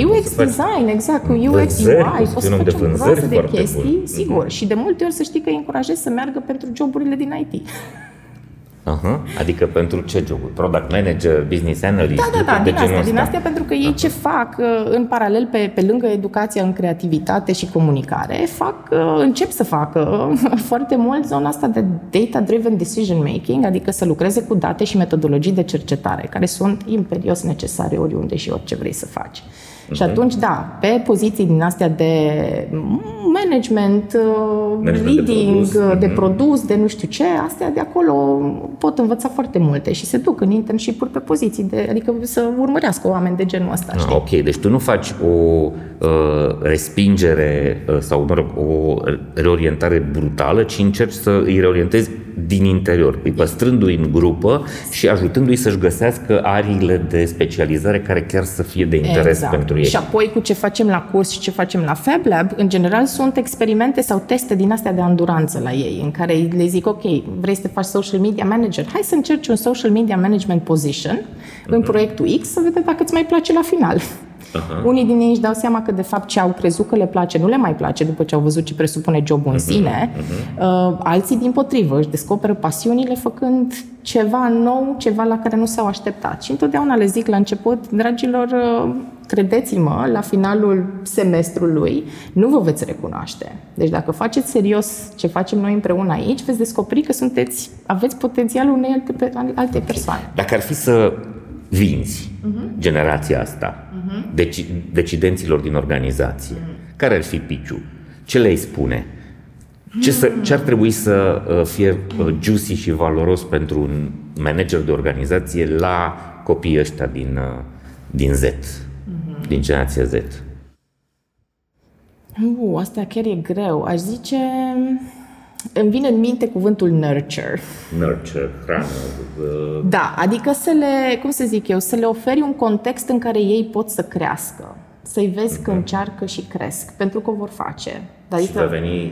UX design, exact, cu UX, UI, poți să faci un groază de chestii, sigur. Și de multe ori să știi că îi încurajezi să meargă pentru joburile din IT. Adică pentru ce joburi? Product manager, business analyst? Da, din astea, pentru că ei ce fac în paralel pe lângă educația în creativitate și comunicare, încep să facă foarte mult zona asta de data-driven decision making, adică să lucreze cu date și metodologii de cercetare, care sunt imperios necesare oriunde și orice vrei să faci. Și atunci, pe poziții din astea de management leading, de produs, de nu știu ce, astea de acolo pot învăța foarte multe și se duc în internship-uri pe poziții, adică să urmărească oameni de genul ăsta. Știi? Ok, deci tu nu faci o respingere sau, o reorientare brutală, ci încerci să îi reorientezi din interior, păstrându-i în grupă și ajutându-i să-și găsească ariile de specializare care chiar să fie de interes pentru ei. Și apoi cu ce facem la curs și ce facem la FabLab, în general sunt experimente sau teste din astea de anduranță la ei, în care le zic: ok, vrei să te faci social media manager? Hai să încerci un social media management position în proiectul X, să vedem dacă îți mai place la final. Unii din ei își dau seama că, de fapt, ce au crezut că le place nu le mai place după ce au văzut ce presupune jobul în sine. Alții, dimpotrivă, își descoperă pasiunile făcând ceva nou, ceva la care nu s-au așteptat. Și întotdeauna le zic la început: dragilor, credeți-mă, la finalul semestrului nu vă veți recunoaște. Deci dacă faceți serios ce facem noi împreună aici, veți descoperi că aveți potențialul unei alte persoane. Dacă ar fi să vinzi generația asta decidenților din organizație, care ar fi pitch-ul? Ce le-ai spune? Ce ar trebui să fie juicy și valoros pentru un manager de organizație la copiii ăștia din Z, din generația Z? Asta chiar e greu. Aș zice... Îmi vine în minte cuvântul nurture. Nurture, hrană. Da, adică să le oferi un context în care ei pot să crească. Să-i vezi că încearcă și cresc, pentru că o vor face. Adică, și va veni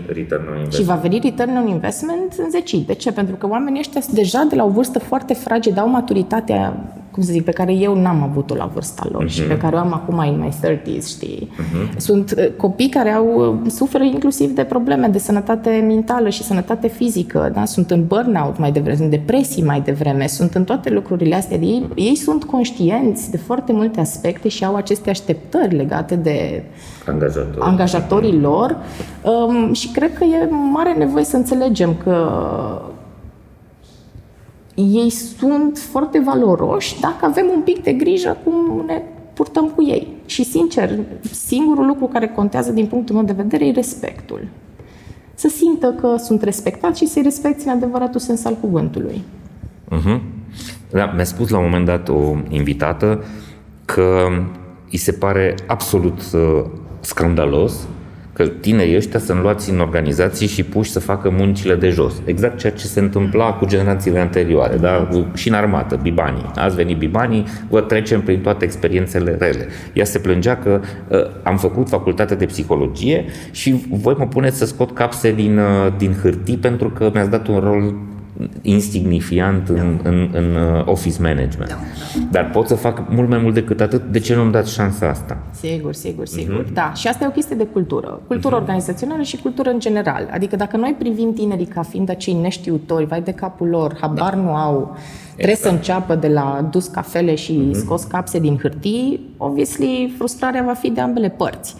return on investment. În zecii. De ce? Pentru că oamenii ăștia deja de la o vârstă foarte fragedă au maturitatea cum să zic, pe care eu n-am avut-o la vârsta lor și pe care o am acum in my 30s, știi? Sunt copii care suferă inclusiv de probleme de sănătate mentală și sănătate fizică, da? Sunt în burnout mai devreme, sunt în depresii mai devreme, sunt în toate lucrurile astea. Ei sunt conștienți de foarte multe aspecte și au aceste așteptări legate de angajatorii lor și cred că e mare nevoie să înțelegem că ei sunt foarte valoroși dacă avem un pic de grijă cum ne purtăm cu ei. Și sincer, singurul lucru care contează din punctul meu de vedere e respectul. Să simtă că sunt respectați și să-i respecti în adevăratul sens al cuvântului. Da, mi-a spus la un moment dat o invitată că îi se pare absolut scandalos că tinerii ăștia sunt luați în organizații și puși să facă muncile de jos. Exact ceea ce se întâmpla cu generațiile anterioare, da? Și în armată, bibanii. Azi veni bibanii, vă trecem prin toate experiențele rele. Ea se plângea că am făcut facultatea de psihologie și voi mă puneți să scot capse din hârtii pentru că mi-ați dat un rol insignifiant în office management. Dar pot să fac mult mai mult decât atât. De ce nu-mi dați șansa asta? Sigur. Da. Și asta e o chestie de cultură. Cultură organizațională și cultură în general. Adică dacă noi privim tinerii ca fiind acei neștiutori, vai de capul lor, habar nu au, trebuie să înceapă de la dus cafele și scos capse din hârtii, obviously frustrarea va fi de ambele părți.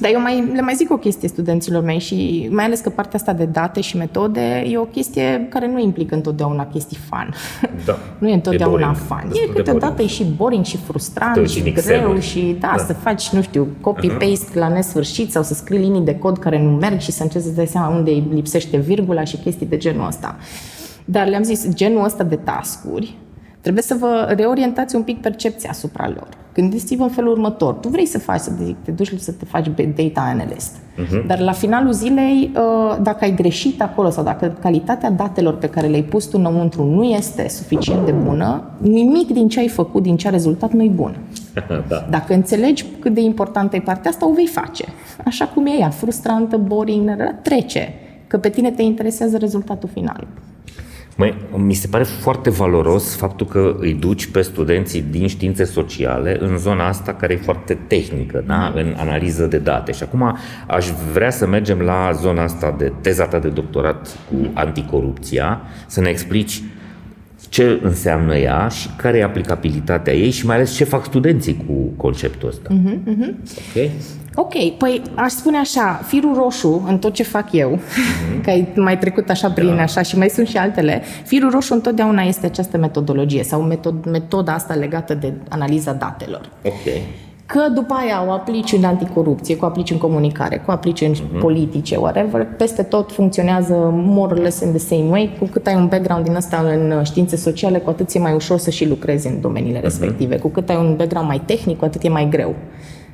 Dar eu le mai zic o chestie studenților mei și mai ales că partea asta de date și metode e o chestie care nu implică întotdeauna chestii fun. Da. Nu e întotdeauna fun. E câteodată e și boring și frustrant și greu și să faci, nu știu, copy-paste la nesfârșit sau să scrii linii de cod care nu merg și să încerci să dai seama unde îi lipsește virgula și chestii de genul ăsta. Dar le-am zis, genul ăsta de task-uri trebuie să vă reorientați un pic percepția asupra lor. Gândiți-vă în felul următor. Tu vrei să faci, te duci să te faci data analyst. Dar la finalul zilei, dacă ai greșit acolo sau dacă calitatea datelor pe care le-ai pus tu înăuntru nu este suficient de bună, nimic din ce ai făcut, din ce a rezultat, nu-i bun. Da. Dacă înțelegi cât de importantă e partea asta, o vei face. Așa cum e ea, frustrantă, boring, trece. Că pe tine te interesează rezultatul final. Mi se pare foarte valoros faptul că îi duci pe studenții din științe sociale în zona asta care e foarte tehnică, da? În analiză de date. Și acum aș vrea să mergem la zona asta de teza ta de doctorat cu anticorupția, să ne explici ce înseamnă ea și care e aplicabilitatea ei și mai ales ce fac studenții cu conceptul ăsta. Ok, păi aș spune așa, firul roșu în tot ce fac eu, că ai mai trecut așa prin așa și mai sunt și altele, firul roșu întotdeauna este această metodologie sau metoda asta legată de analiza datelor. Ok. Că după aia o aplici în anticorupție, o aplici în comunicare, o aplici în politice, whatever, peste tot funcționează more or less in the same way. Cu cât ai un background din ăsta în științe sociale, cu atât e mai ușor să și lucrezi în domeniile respective. Cu cât ai un background mai tehnic, cu atât e mai greu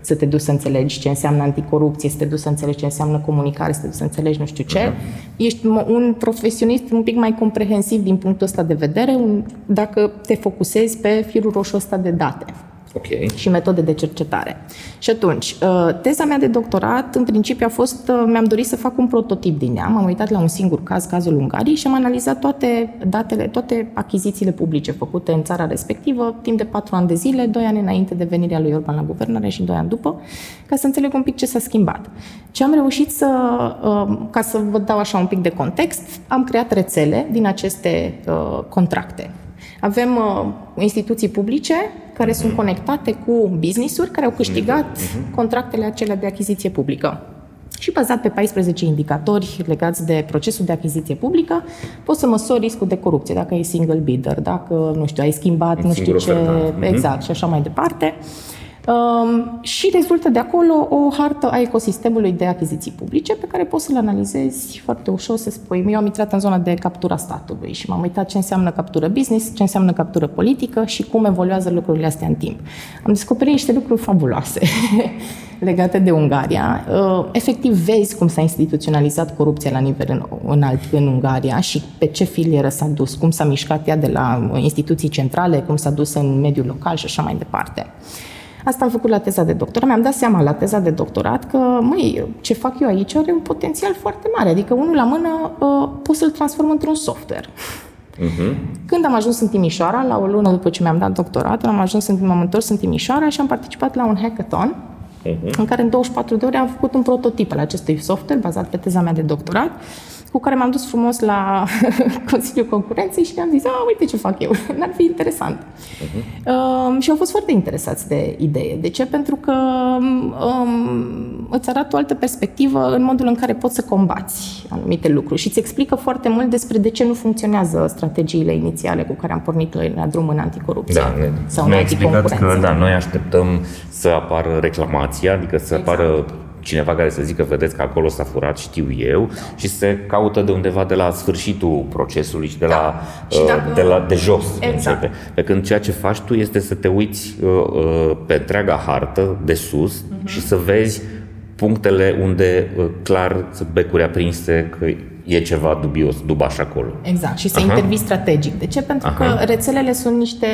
să te duci să înțelegi ce înseamnă anticorupție, să te duci să înțelegi ce înseamnă comunicare, să te duci să înțelegi nu știu ce. Ești un profesionist un pic mai comprehensiv din punctul ăsta de vedere dacă te focusezi pe firul roșu ăsta de date. Okay. Și metode de cercetare. Și atunci, teza mea de doctorat, în principiu, mi-am dorit să fac un prototip din ea. M-am uitat la un singur caz, cazul Ungariei, și am analizat toate datele, toate achizițiile publice făcute în țara respectivă, timp de 4 ani de zile, 2 ani înainte de venirea lui Orban la guvernare și 2 ani după, ca să înțeleg un pic ce s-a schimbat. Ce am reușit ca să vă dau așa un pic de context, am creat rețele din aceste contracte. Avem instituții publice care sunt conectate cu business-uri care au câștigat contractele acelea de achiziție publică. Și bazat pe 14 indicatori legați de procesul de achiziție publică, poți să măsori riscul de corupție, dacă ai single bidder, dacă, nu știu, ai schimbat, nu știu ce, exact, și așa mai departe. Și rezultă de acolo o hartă a ecosistemului de achiziții publice pe care poți să-l analizezi foarte ușor, să spui. Eu am intrat în zona de captura statului și m-am uitat ce înseamnă captură business, ce înseamnă captură politică și cum evoluează lucrurile astea în timp. Am descoperit niște lucruri fabuloase legate de Ungaria. Efectiv vezi cum s-a instituționalizat corupția la nivel înalt în Ungaria și pe ce filieră s-a dus, cum s-a mișcat ea de la instituții centrale, cum s-a dus în mediul local și așa mai departe. Asta am făcut la teza de doctorat. Mi-am dat seama la teza de doctorat că, ce fac eu aici are un potențial foarte mare. Adică, unul la mână, pot să-l transform într-un software. Când am ajuns în Timișoara, la o lună după ce mi-am dat doctoratul, m-am întors în Timișoara și am participat la un hackathon în care în 24 de ore am făcut un prototip al acestui software bazat pe teza mea de doctorat, cu care m-am dus frumos la Consiliul Concurenței și ne-am zis, uite ce fac eu, n-ar fi interesant. Și au fost foarte interesați de idee. De ce? Pentru că îți arată o altă perspectivă în modul în care poți să combați anumite lucruri și îți explică foarte mult despre de ce nu funcționează strategiile inițiale cu care am pornit noi la drum în anticorupție sau în anticoncurență. Că, noi așteptăm să apară reclamația, adică să apară cineva care să zică, vedeți că acolo s-a furat, știu eu, și se caută de undeva de la sfârșitul procesului și de jos. Exact. Pe când ceea ce faci tu este să te uiți pe întreaga hartă, de sus, și să vezi punctele unde clar becuri aprinse că e ceva dubios, dubaș acolo. Exact, și să intervii strategic. De ce? Pentru că rețelele sunt niște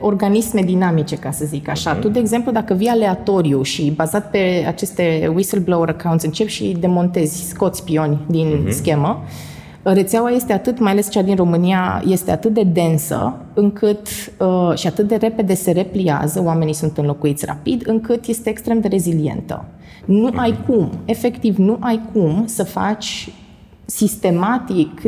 organisme dinamice, ca să zic așa. Tu, de exemplu, dacă vii aleatoriu și bazat pe aceste whistleblower accounts începi și demontezi, scoți pioni din schemă, rețeaua este atât, mai ales cea din România, este atât de densă încât și atât de repede se repliază, oamenii sunt înlocuiți rapid, încât este extrem de rezilientă. Nu ai cum, efectiv nu ai cum să faci sistematic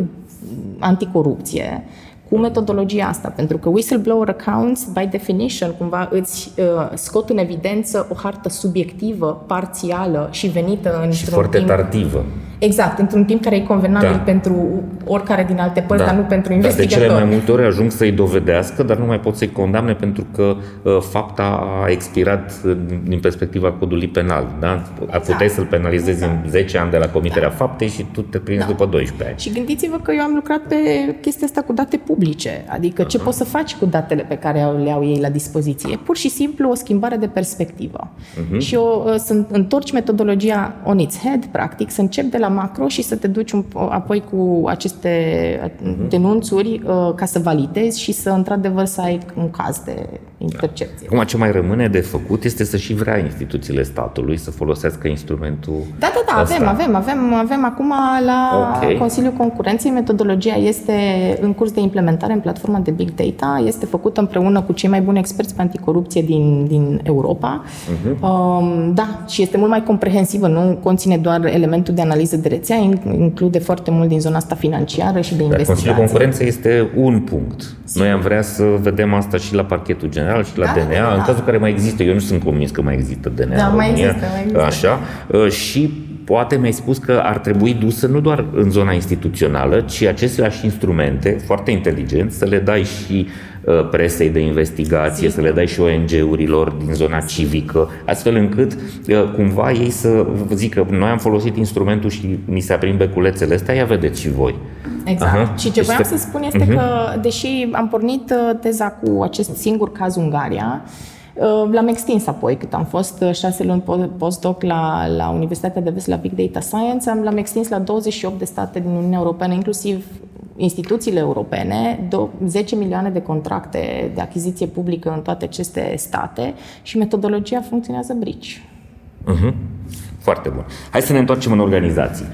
anticorupție cu metodologia asta, pentru că whistleblower accounts, by definition, cumva îți scot în evidență o hartă subiectivă, parțială și venită într-un timp... Și foarte tardivă. Exact, într-un timp care e convenabil pentru oricare din alte părți, dar nu pentru investigator. Dar de cele mai multe ori ajung să-i dovedească, dar nu mai pot să-i condamne pentru că fapta a expirat din perspectiva codului penal. Da? Puteai să-l penalizezi în 10 ani de la comiterea faptei și tu te prinzi după 12 ani. Și gândiți-vă că eu am lucrat pe chestia asta cu date publice. Adică ce poți să faci cu datele pe care le au ei la dispoziție? Pur și simplu o schimbare de perspectivă. Și să întorci metodologia on its head, practic, să încep de la macro și să te duci apoi cu aceste denunțuri ca să validezi și să într-adevăr să ai un caz de intercepție. Acum ce mai rămâne de făcut este să și vrea instituțiile statului să folosească instrumentul ăsta. Avem acum la Consiliul Concurenței, metodologia este în curs de implementare în platforma de Big Data, este făcută împreună cu cei mai buni experți pe anticorupție din Europa. Și este mult mai comprehensivă, nu conține doar elementul de analiză de rețea, include foarte mult din zona asta financiară și de investigație. Consiliul Concurenței este un punct. Noi am vrea să vedem asta și la parchetul general și la DNA, în cazul care mai există. Eu nu sunt convins că mai există DNA în România. Mai există. Așa. Și poate mi-ai spus că ar trebui dusă nu doar în zona instituțională, ci aceleași instrumente, foarte inteligent, să le dai și presei de investigație, să le dai și ONG-urilor din zona civică, astfel încât cumva ei să zică, noi am folosit instrumentul și mi se aprind beculețele astea, ia vedeți și voi. Exact. Și ce voiam să spun este că, deși am pornit teza cu acest singur caz Ungaria, l-am extins apoi, cât am fost 6 luni postdoc la Universitatea de Vest la Big Data Science, l-am extins la 28 de state din Uniunea Europeană, inclusiv instituțiile europene, 10 milioane de contracte de achiziție publică în toate aceste state și metodologia funcționează brici. Foarte bun. Hai să ne întoarcem în organizații.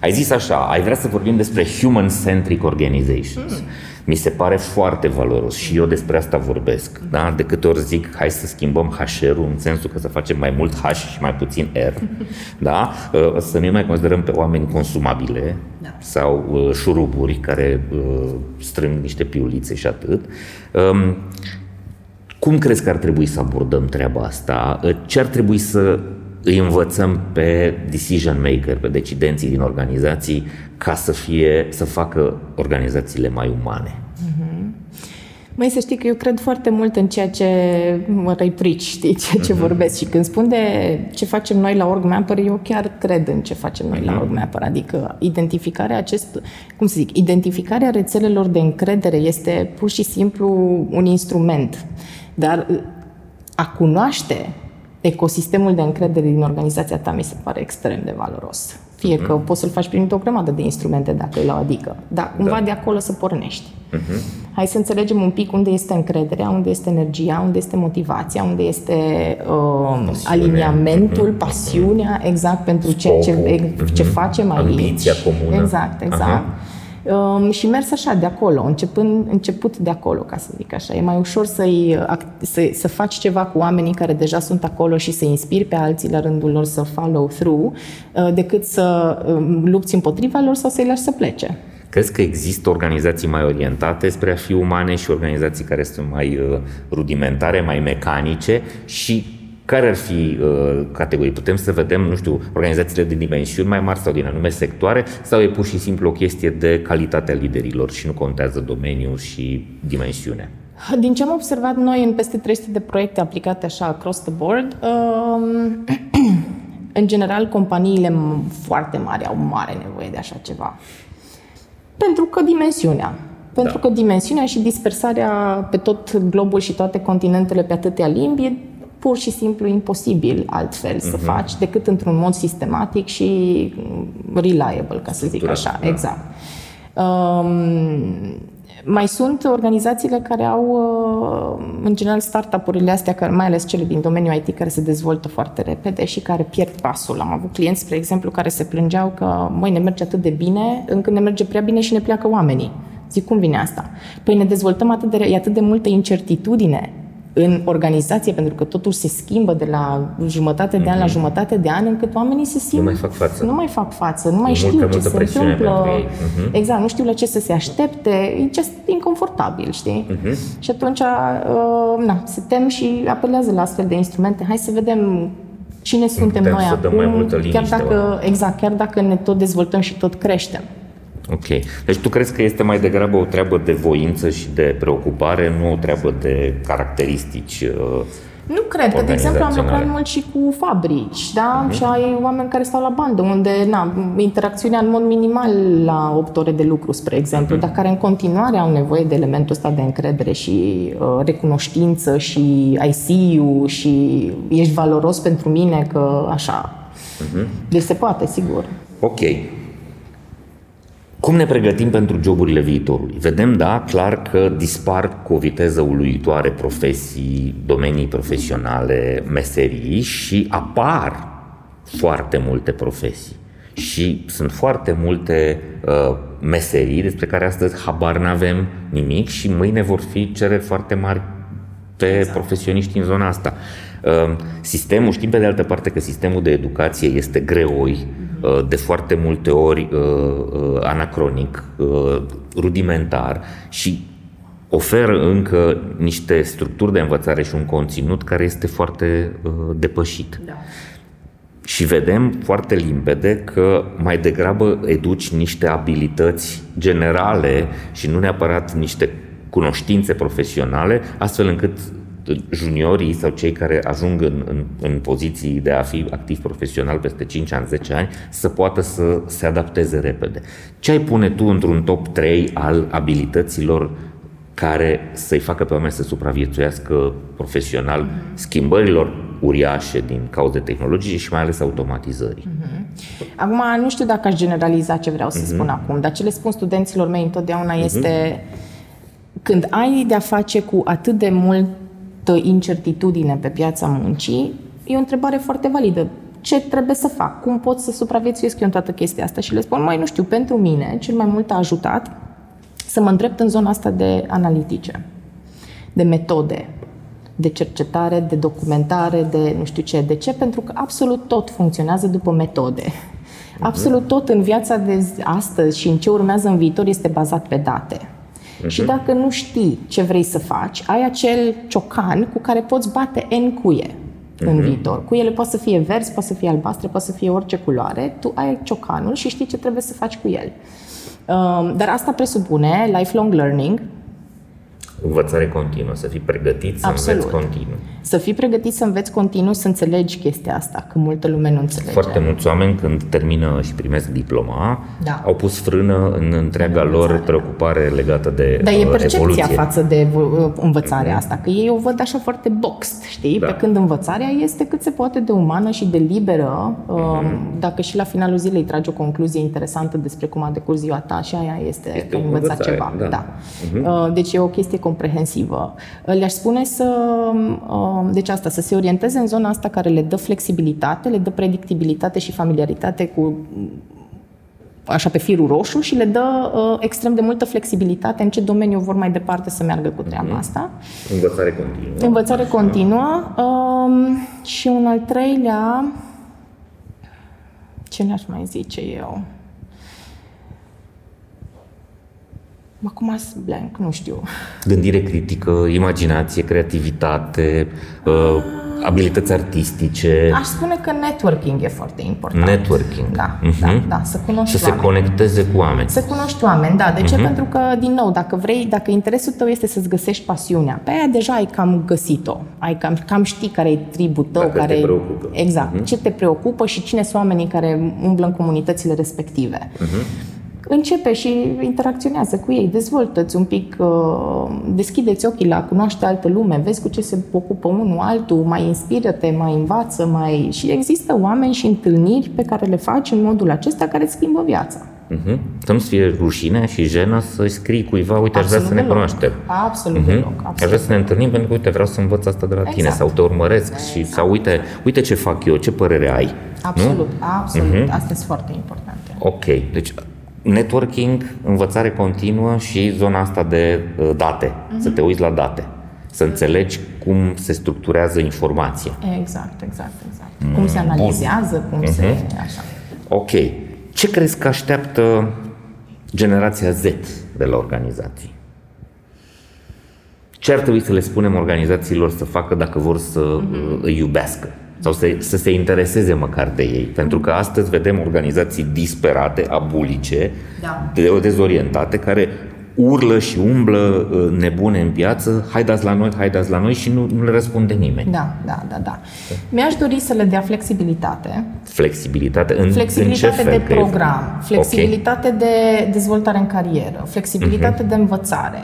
Ai zis așa, ai vrea să vorbim despre human-centric organizations. Mi se pare foarte valoros și eu despre asta vorbesc. Da? De câte ori zic, hai să schimbăm HR-ul în sensul că să facem mai mult H și mai puțin R. Da? Să nu mai considerăm pe oameni consumabile sau șuruburi care strâng niște piulițe și atât. Cum crezi că ar trebui să abordăm treaba asta? Ce ar trebui să îi învățăm pe decision maker, pe decidenții din organizații, ca să facă organizațiile mai umane? Mai să știi că eu cred foarte mult în ceea ce mă răiprici, știi, ceea ce vorbesc. Și când spun de ce facem noi la Org Mapper, eu chiar cred în ce facem noi la Org Mapper. Adică identificarea rețelelor de încredere este pur și simplu un instrument. Dar a cunoaște ecosistemul de încredere din organizația ta mi se pare extrem de valoros. Fie că poți să-l faci prin o grămadă de instrumente dacă îi adică, dar cumva de acolo să pornești. Hai să înțelegem un pic unde este încrederea, unde este energia, unde este motivația, unde este aliniamentul, pasiunea, exact pentru ce facem aici. Ambiția comună. Exact. Și mers așa de acolo, început de acolo, ca să zic așa. E mai ușor să faci ceva cu oamenii care deja sunt acolo și să inspiri pe alții la rândul lor să follow through, decât să lupți împotriva lor sau să-i lași să plece. Crezi că există organizații mai orientate spre a fi umane și organizații care sunt mai rudimentare, mai mecanice? Și care ar fi categorii? Putem să vedem, nu știu, organizațiile de dimensiuni mai mari sau din anume sectoare, sau e pur și simplu o chestie de calitatea liderilor și nu contează domeniul și dimensiunea? Din ce am observat noi în peste 300 de proiecte aplicate așa across the board, în general companiile foarte mari au mare nevoie de așa ceva. Pentru că dimensiunea și dispersarea pe tot globul și toate continentele pe atâtea limbi e pur și simplu imposibil altfel să faci decât într-un mod sistematic și reliable, ca să zic așa. Da. Exact. Mai sunt organizațiile care au, în general, startup-urile astea, care, mai ales cele din domeniul IT, care se dezvoltă foarte repede și care pierd pasul. Am avut clienți, spre exemplu, care se plângeau că măi, ne merge atât de bine, încât ne merge prea bine și ne pleacă oamenii. Zic, cum vine asta? Păi ne dezvoltăm atât de multă incertitudine în organizație, pentru că totul se schimbă de la jumătate de an la jumătate de an, încât oamenii se simt nu mai fac față, nu mai știu ce se întâmplă. Exact, nu știu la ce să se aștepte, e just inconfortabil, știi? Și atunci se tem și apelează la astfel de instrumente. Hai să vedem cine suntem noi acum, chiar dacă ne tot dezvoltăm și tot creștem. Ok. Deci tu crezi că este mai degrabă o treabă de voință și de preocupare, nu o treabă de caracteristici Nu cred, că de exemplu am lucrat mult și cu fabrici, da? Și ai oameni care stau la bandă, unde interacțiunea în mod minimal la 8 ore de lucru, spre exemplu, dar care în continuare au nevoie de elementul ăsta de încredere și recunoștință și I see you și ești valoros pentru mine că așa. Deci se poate, sigur. Ok. Cum ne pregătim pentru joburile viitorului? Vedem, clar că dispar cu o viteză uluitoare profesii, domenii profesionale, meserii și apar foarte multe profesii. Și sunt foarte multe meserii despre care astăzi habar n-avem nimic și mâine vor fi cereri foarte mari pe profesioniști în zona asta. Sistemul, știm pe de altă parte că sistemul de educație este greoi, de foarte multe ori anacronic, rudimentar și oferă încă niște structuri de învățare și un conținut care este foarte depășit. Da. Și vedem foarte limpede că mai degrabă educi niște abilități generale și nu neapărat niște cunoștințe profesionale, astfel încât juniorii sau cei care ajung în poziții de a fi activ profesional peste 5 ani, 10 ani, să poată să se adapteze repede. Ce ai pune tu într-un top 3 al abilităților care să-i facă pe oameni să supraviețuiască profesional schimbărilor uriașe din cauze tehnologice și mai ales automatizării? Acum, nu știu dacă aș generaliza ce vreau să spun acum, dar ce le spun studenților mei întotdeauna este când ai de-a face cu atât de mult incertitudine pe piața muncii, e o întrebare foarte validă. Ce trebuie să fac? Cum pot să supraviețuiesc eu în toată chestia asta? Și le spun, nu știu, pentru mine cel mai mult a ajutat să mă îndrept în zona asta de analitice, de metode, de cercetare, de documentare, de nu știu ce. De ce? Pentru că absolut tot funcționează după metode. Absolut tot în viața de astăzi și în ce urmează în viitor este bazat pe date. Și dacă nu știi ce vrei să faci, ai acel ciocan cu care poți bate N cuie în viitor. Cuiele poate să fie verzi, poate să fie albastre, poate să fie orice culoare. Tu ai ciocanul și știi ce trebuie să faci cu el. Dar asta presupune lifelong learning. Învățare continuă, să fii pregătit să înveți continuu. Să fii pregătit să înveți continuu, să înțelegi chestia asta, că multă lume nu înțelege. Foarte mulți oameni când termină și primesc diploma, au pus frână în întreaga lor preocupare legată de evoluție. Dar e percepția față de învățarea asta, că ei o văd așa foarte boxed, știi? Da. Pe când învățarea este cât se poate de umană și de liberă, dacă și la finalul zilei tragi o concluzie interesantă despre cum a decurs ziua ta și aia este că ai învățat ceva. Da. Da. Deci e o chestie comprehensivă. Le-aș spune să se orienteze în zona asta care le dă flexibilitate, le dă predictibilitate și familiaritate cu așa pe firul roșu și le dă extrem de multă flexibilitate în ce domeniu vor mai departe să meargă cu treaba asta. Învățare continuă. Învățare continuă. Și un al treilea, ce ne-aș mai zice eu? Acum ați blank, nu știu. Gândire critică, imaginație, creativitate, abilități artistice. Aș spune că networking e foarte important. Networking. Da, da, să cunoști oameni. Să se conecteze cu oameni. Să cunoști oameni, da. De ce? Pentru că, din nou, dacă vrei, dacă interesul tău este să-ți găsești pasiunea, pe aia deja ai cam găsit-o. Ai cam știi care e tribul tău. Dacă te preocupă. Exact. Ce te preocupă și cine sunt oamenii care umblă în comunitățile respective. Începe și interacționează cu ei, dezvoltă-ți un pic, deschideți ochii la cunoaște altă lume, vezi cu ce se ocupă unul, altul, mai inspiră-te, mai învață, mai... Și există oameni și întâlniri pe care le faci în modul acesta care îți schimbă viața. Să nu-ți fie rușine și jenă să-i scrii cuiva, uite, aș vrea să ne cunoaștem. Absolut deloc. Aș vrea să ne întâlnim pentru că, uite, vreau să învăț asta de la tine sau te urmăresc și sau uite ce fac eu, ce părere ai. Absolut, absolut. Asta este foarte important. Ok, deci networking, învățare continuă și zona asta de date, să te uiți la date, să înțelegi cum se structurează informația. Exact. Cum se analizează, cum se... Așa. Ok. Ce crezi că așteaptă generația Z de la organizații? Ce ar trebui să le spunem organizațiilor să facă dacă vor să îi iubească? Sau să se intereseze măcar de ei, pentru că astăzi vedem organizații disperate, abulice, dezorientate, care urlă și umblă nebune în piață, haideți la noi și nu le răspunde nimeni. Da. Mi-aș dori să le dea flexibilitate. Flexibilitate în ce fel? De program, flexibilitate de dezvoltare în carieră, flexibilitate de învățare.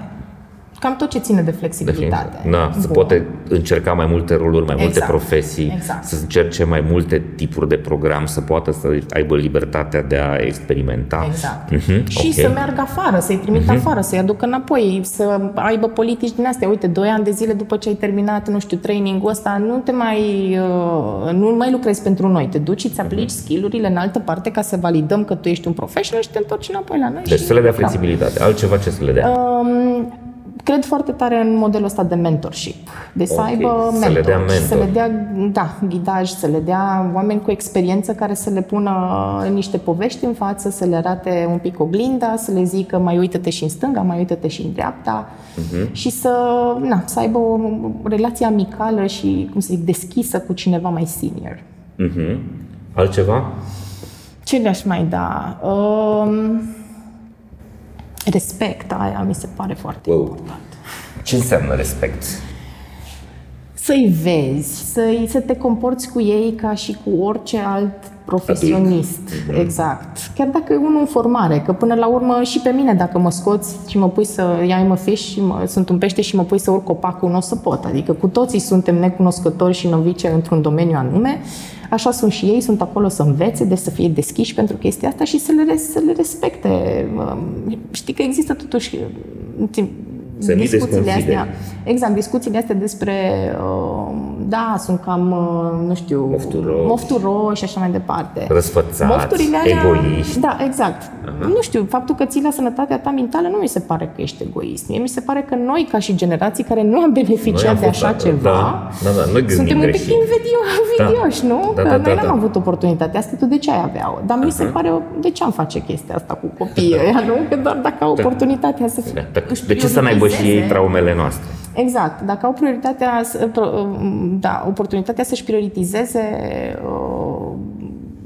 Cam tot ce ține de flexibilitate. Se poate încerca mai multe roluri, mai multe profesii, să încerce mai multe tipuri de program, să poată să aibă libertatea de a experimenta. Și să meargă afară, să-i trimită afară, să-i aducă înapoi, să aibă politici din astea. Uite, 2 ani de zile după ce ai terminat, nu știu, training-ul ăsta, nu mai lucrezi pentru noi. Te duci și îți aplici skill-urile în altă parte ca să validăm că tu ești un professional și te întorci înapoi la noi. Deci să le dea flexibilitate. Altceva ce să le dea? Cred foarte tare în modelul ăsta de mentorship, de să aibă mentor, să le dea ghidaj, să le dea oameni cu experiență care să le pună niște povești în față, să le arate un pic oglinda, să le zică mai uită-te și în stânga, mai uită-te și în dreapta și să aibă o relație amicală și, cum să zic, deschisă cu cineva mai senior. Altceva? Ce le-aș mai da? Respect, aia mi se pare foarte important. Ce înseamnă respect? Să-i vezi, să te comporți cu ei ca și cu orice alt profesionist. Exact. Chiar dacă e unul în formare, că până la urmă și pe mine, dacă mă scoți și mă pui să iai mă fiș și sunt un pește și mă pui să urc copacul, nu o să pot. Adică cu toții suntem necunoscători și novice într-un domeniu anume. Așa sunt și ei, sunt acolo să învețe, deci să fie deschiși pentru chestia asta și să le respecte. Știi că există totuși discuțiile astea. Exact, discuțiile astea despre sunt cam, nu știu, mofturoși și așa mai departe. Răsfățați, egoiști. Da, exact. Nu știu, faptul că ții la sănătatea ta mentală nu mi se pare că ești egoist. Mie mi se pare că noi, ca și generații care nu am beneficiat de așa ceva, noi suntem un pic invidioși, nu? Că noi n-am avut oportunitatea asta, tu de ce ai avea-o? Dar mi se pare, de ce am face chestia asta cu copiii ăia, nu? Că doar dacă au oportunitatea să fie. De ce să n-aibă și ei traumele noastre? Exact. Dacă au oportunitatea să-și prioritizeze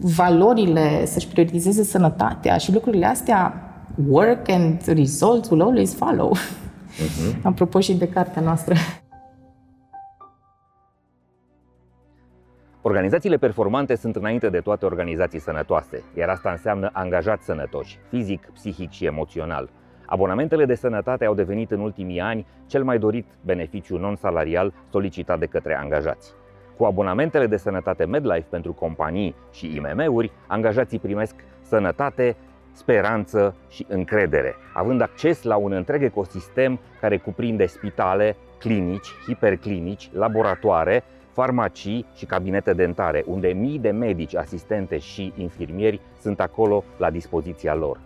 valorile, să-și prioritizeze sănătatea și lucrurile astea, work and results will always follow. Apropo și de cartea noastră. Organizațiile performante sunt înainte de toate organizații sănătoase, iar asta înseamnă angajați sănătoși, fizic, psihic și emoțional. Abonamentele de sănătate au devenit în ultimii ani cel mai dorit beneficiu non-salarial solicitat de către angajați. Cu abonamentele de sănătate MedLife pentru companii și IMM-uri, angajații primesc sănătate, speranță și încredere, având acces la un întreg ecosistem care cuprinde spitale, clinici, hiperclinici, laboratoare, farmacii și cabinete dentare, unde mii de medici, asistente și infirmieri sunt acolo la dispoziția lor.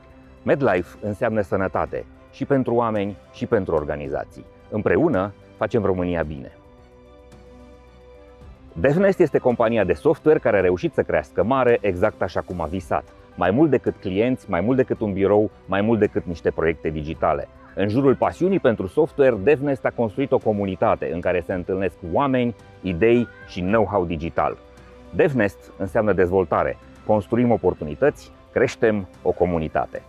MedLife înseamnă sănătate, și pentru oameni, și pentru organizații. Împreună facem România bine. DevNest este compania de software care a reușit să crească mare, exact așa cum a visat. Mai mult decât clienți, mai mult decât un birou, mai mult decât niște proiecte digitale. În jurul pasiunii pentru software, DevNest a construit o comunitate în care se întâlnesc oameni, idei și know-how digital. DevNest înseamnă dezvoltare. Construim oportunități, creștem o comunitate.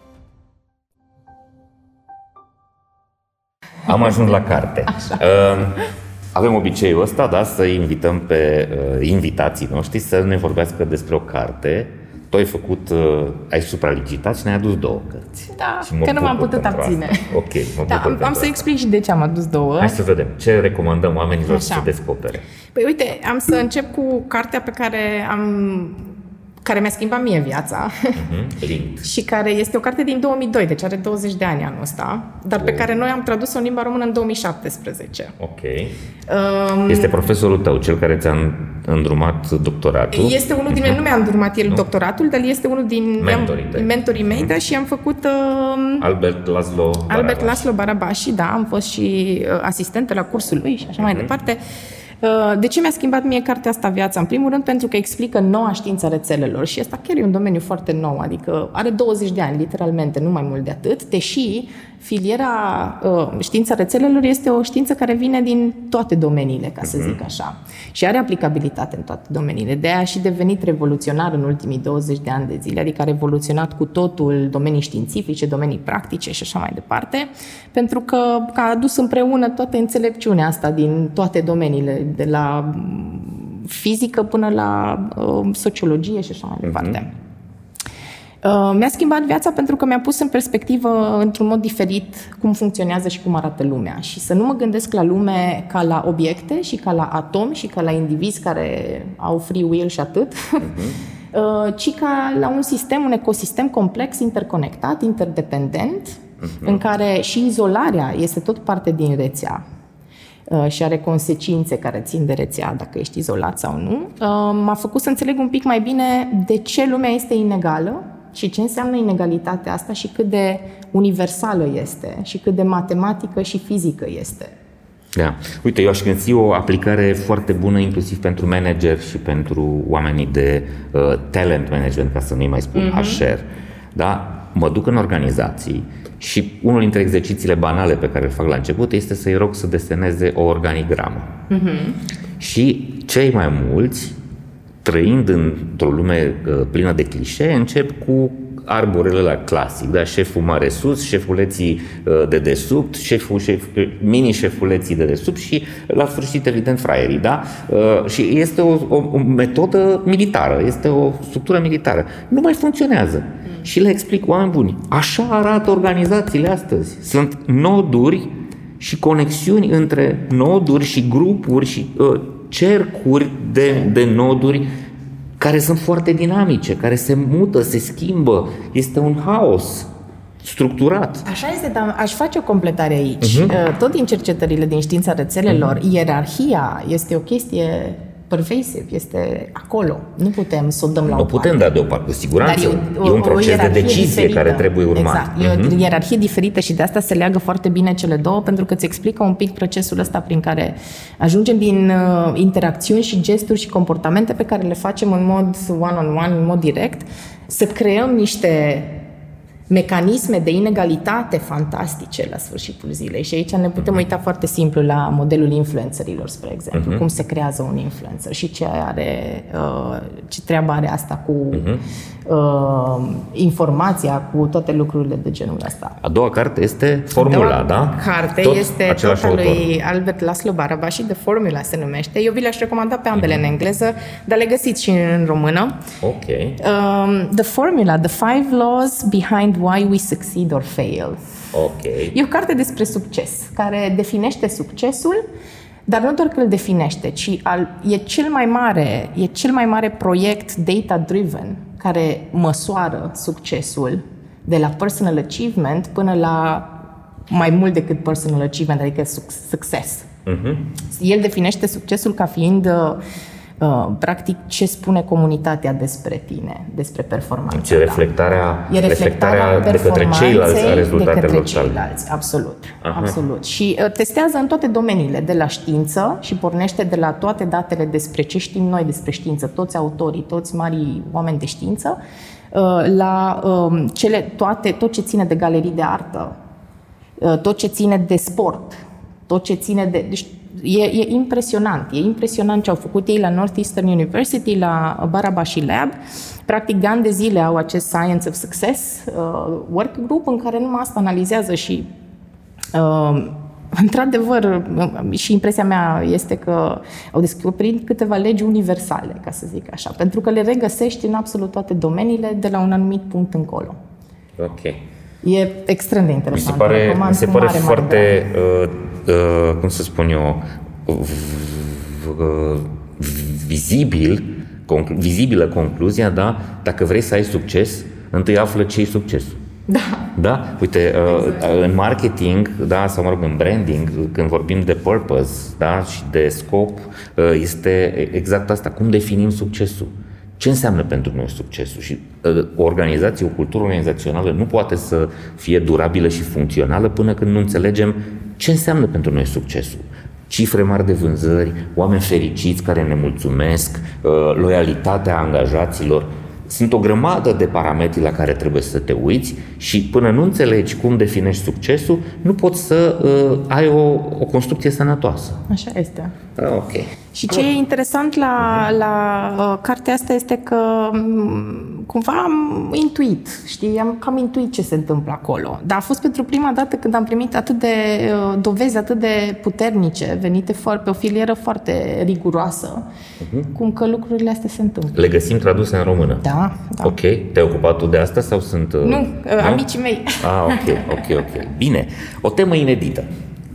Am ajuns la carte. Avem obiceiul ăsta, da, să invităm pe invitații noștri să ne vorbească despre o carte. Tu ai făcut, ai supraligitat și ne-ai adus două cărți. Da, că nu m-am putut abține. Ok, am să explic și de ce am adus două. Hai să vedem ce recomandăm oamenilor să descopere. Păi uite, am să încep cu cartea pe care care mi-a schimbat mie viața. Și care este o carte din 2002, deci are 20 de ani anul ăsta, dar pe care noi am tradus-o în limba română în 2017. Ok. Este profesorul tău, cel care ți-a îndrumat doctoratul? Este unul din... Nu mi-a îndrumat el doctoratul, dar este unul din mentorii mei, da, și am făcut... Albert László Barabási, da, am fost și asistentă la cursul lui și așa mai departe. De ce mi-a schimbat mie cartea asta viața? În primul rând pentru că explică noua știință a rețelelor și asta chiar e un domeniu foarte nou, adică are 20 de ani, literalmente, nu mai mult de atât, deși filiera știința rețelelor este o știință care vine din toate domeniile, ca să zic așa, și are aplicabilitate în toate domeniile. De aia a și devenit revoluționar în ultimii 20 de ani de zile, adică a revoluționat cu totul domenii științifice, domenii practice și așa mai departe, pentru că a adus împreună toată înțelepciunea asta din toate domeniile, de la fizică până la sociologie și așa mai departe. Mi-a schimbat viața pentru că mi-a pus în perspectivă, într-un mod diferit, cum funcționează și cum arată lumea și să nu mă gândesc la lume ca la obiecte și ca la atomi și ca la indivizi care au free will și atât, ci ca la un sistem, un ecosistem complex, interconectat, interdependent, în care și izolarea este tot parte din rețea și are consecințe care țin de rețea, dacă ești izolat sau nu. M-a făcut să înțeleg un pic mai bine de ce lumea este inegală și ce înseamnă inegalitatea asta și cât de universală este și cât de matematică și fizică este. Da. Uite, eu aș găsi o aplicare foarte bună inclusiv pentru manager și pentru oamenii de talent management, ca să nu-i mai spun HR. Da? Mă duc în organizații și unul dintre exercițiile banale pe care le fac la început este să-i rog să deseneze o organigramă. Și cei mai mulți, trăind într-o lume plină de clișee, încep cu arborele la clasic, da? Șeful mare sus, șefuleții dedesubt, mini-șefuleții dedesubt și la sfârșit, evident, fraierii, da? Și este o metodă militară, este o structură militară. Nu mai funcționează. Și le explic, oameni buni, așa arată organizațiile astăzi. Sunt noduri și conexiuni între noduri și grupuri și cercuri de noduri care sunt foarte dinamice, care se mută, se schimbă. Este un haos structurat. Așa este, dar aș face o completare aici. Tot din cercetările din știința rețelelor, ierarhia este o chestie... pervasiv, este acolo. Nu putem să o dăm la o parte. Nu putem da deoparte, cu siguranță. Dar e un proces de decizie diferită, care trebuie urmat. Exact. E o ierarhie diferită și de asta se leagă foarte bine cele două, pentru că îți explică un pic procesul ăsta prin care ajungem din interacțiuni și gesturi și comportamente pe care le facem în mod one-on-one, în mod direct, să creăm niște mecanisme de inegalitate fantastice la sfârșitul zilei. Și aici ne putem uita foarte simplu la modelul influențărilor, spre exemplu, cum se creează un influencer și ce treabă are asta cu informația, cu toate lucrurile de genul ăsta. A doua carte este Formula, da? Carte tot este tot lui Albert László Barabási, The Formula se numește. Eu vi le-aș recomanda pe ambele în engleză, dar le găsiți și în română. Ok. The Formula, The Five Laws Behind Why We Succeed or Fail. Okay. E o carte despre succes, care definește succesul, dar nu doar că îl definește, ci e cel mai mare proiect data-driven care măsoară succesul de la personal achievement până la mai mult decât personal achievement, adică succes. Uh-huh. El definește succesul ca fiind practic ce spune comunitatea despre tine, despre performanța. Deci reflectarea de către ceilalți a rezultatelor tale. Absolut, absolut. Și testează în toate domeniile, de la știință, și pornește de la toate datele despre ce știm noi despre știință, toți autorii, toți marii oameni de știință, la tot ce ține de galerii de artă, tot ce ține de sport, tot ce ține de... Deci, E impresionant ce au făcut ei la Northeastern University, la Barabási Lab. Practic, de ani de zile au acest Science of Success work group în care numai asta analizează și, într-adevăr, și impresia mea este că au descoperit câteva legi universale, ca să zic așa, pentru că le regăsești în absolut toate domeniile de la un anumit punct încolo. Ok. E extrem de interesant. Mi se pare foarte... vizibilă concluzia, da? Dacă vrei să ai succes, întâi află ce e succes. Da? Uite, exact. În marketing, da, sau mă rog, în branding, când vorbim de purpose, da, și de scop, este exact asta. Cum definim succesul? Ce înseamnă pentru noi succesul? Și o organizație, o cultură organizațională nu poate să fie durabilă și funcțională până când nu înțelegem ce înseamnă pentru noi succesul. Cifre mari de vânzări, oameni fericiți care ne mulțumesc, loialitatea angajaților. Sunt o grămadă de parametri la care trebuie să te uiți și până nu înțelegi cum definești succesul, nu poți să ai o construcție sănătoasă. Așa este. Ok. Și ce e interesant la cartea asta este că cumva am intuit, știi, am cam intuit ce se întâmplă acolo. Dar a fost pentru prima dată când am primit atât de dovezi atât de puternice, venite pe o filieră foarte riguroasă, cum că lucrurile astea se întâmplă. Le găsim traduse în română? Da. Ok. Te-ai ocupat tu de asta sau sunt... Nu? Amicii mei. Ok. Bine. O temă inedită.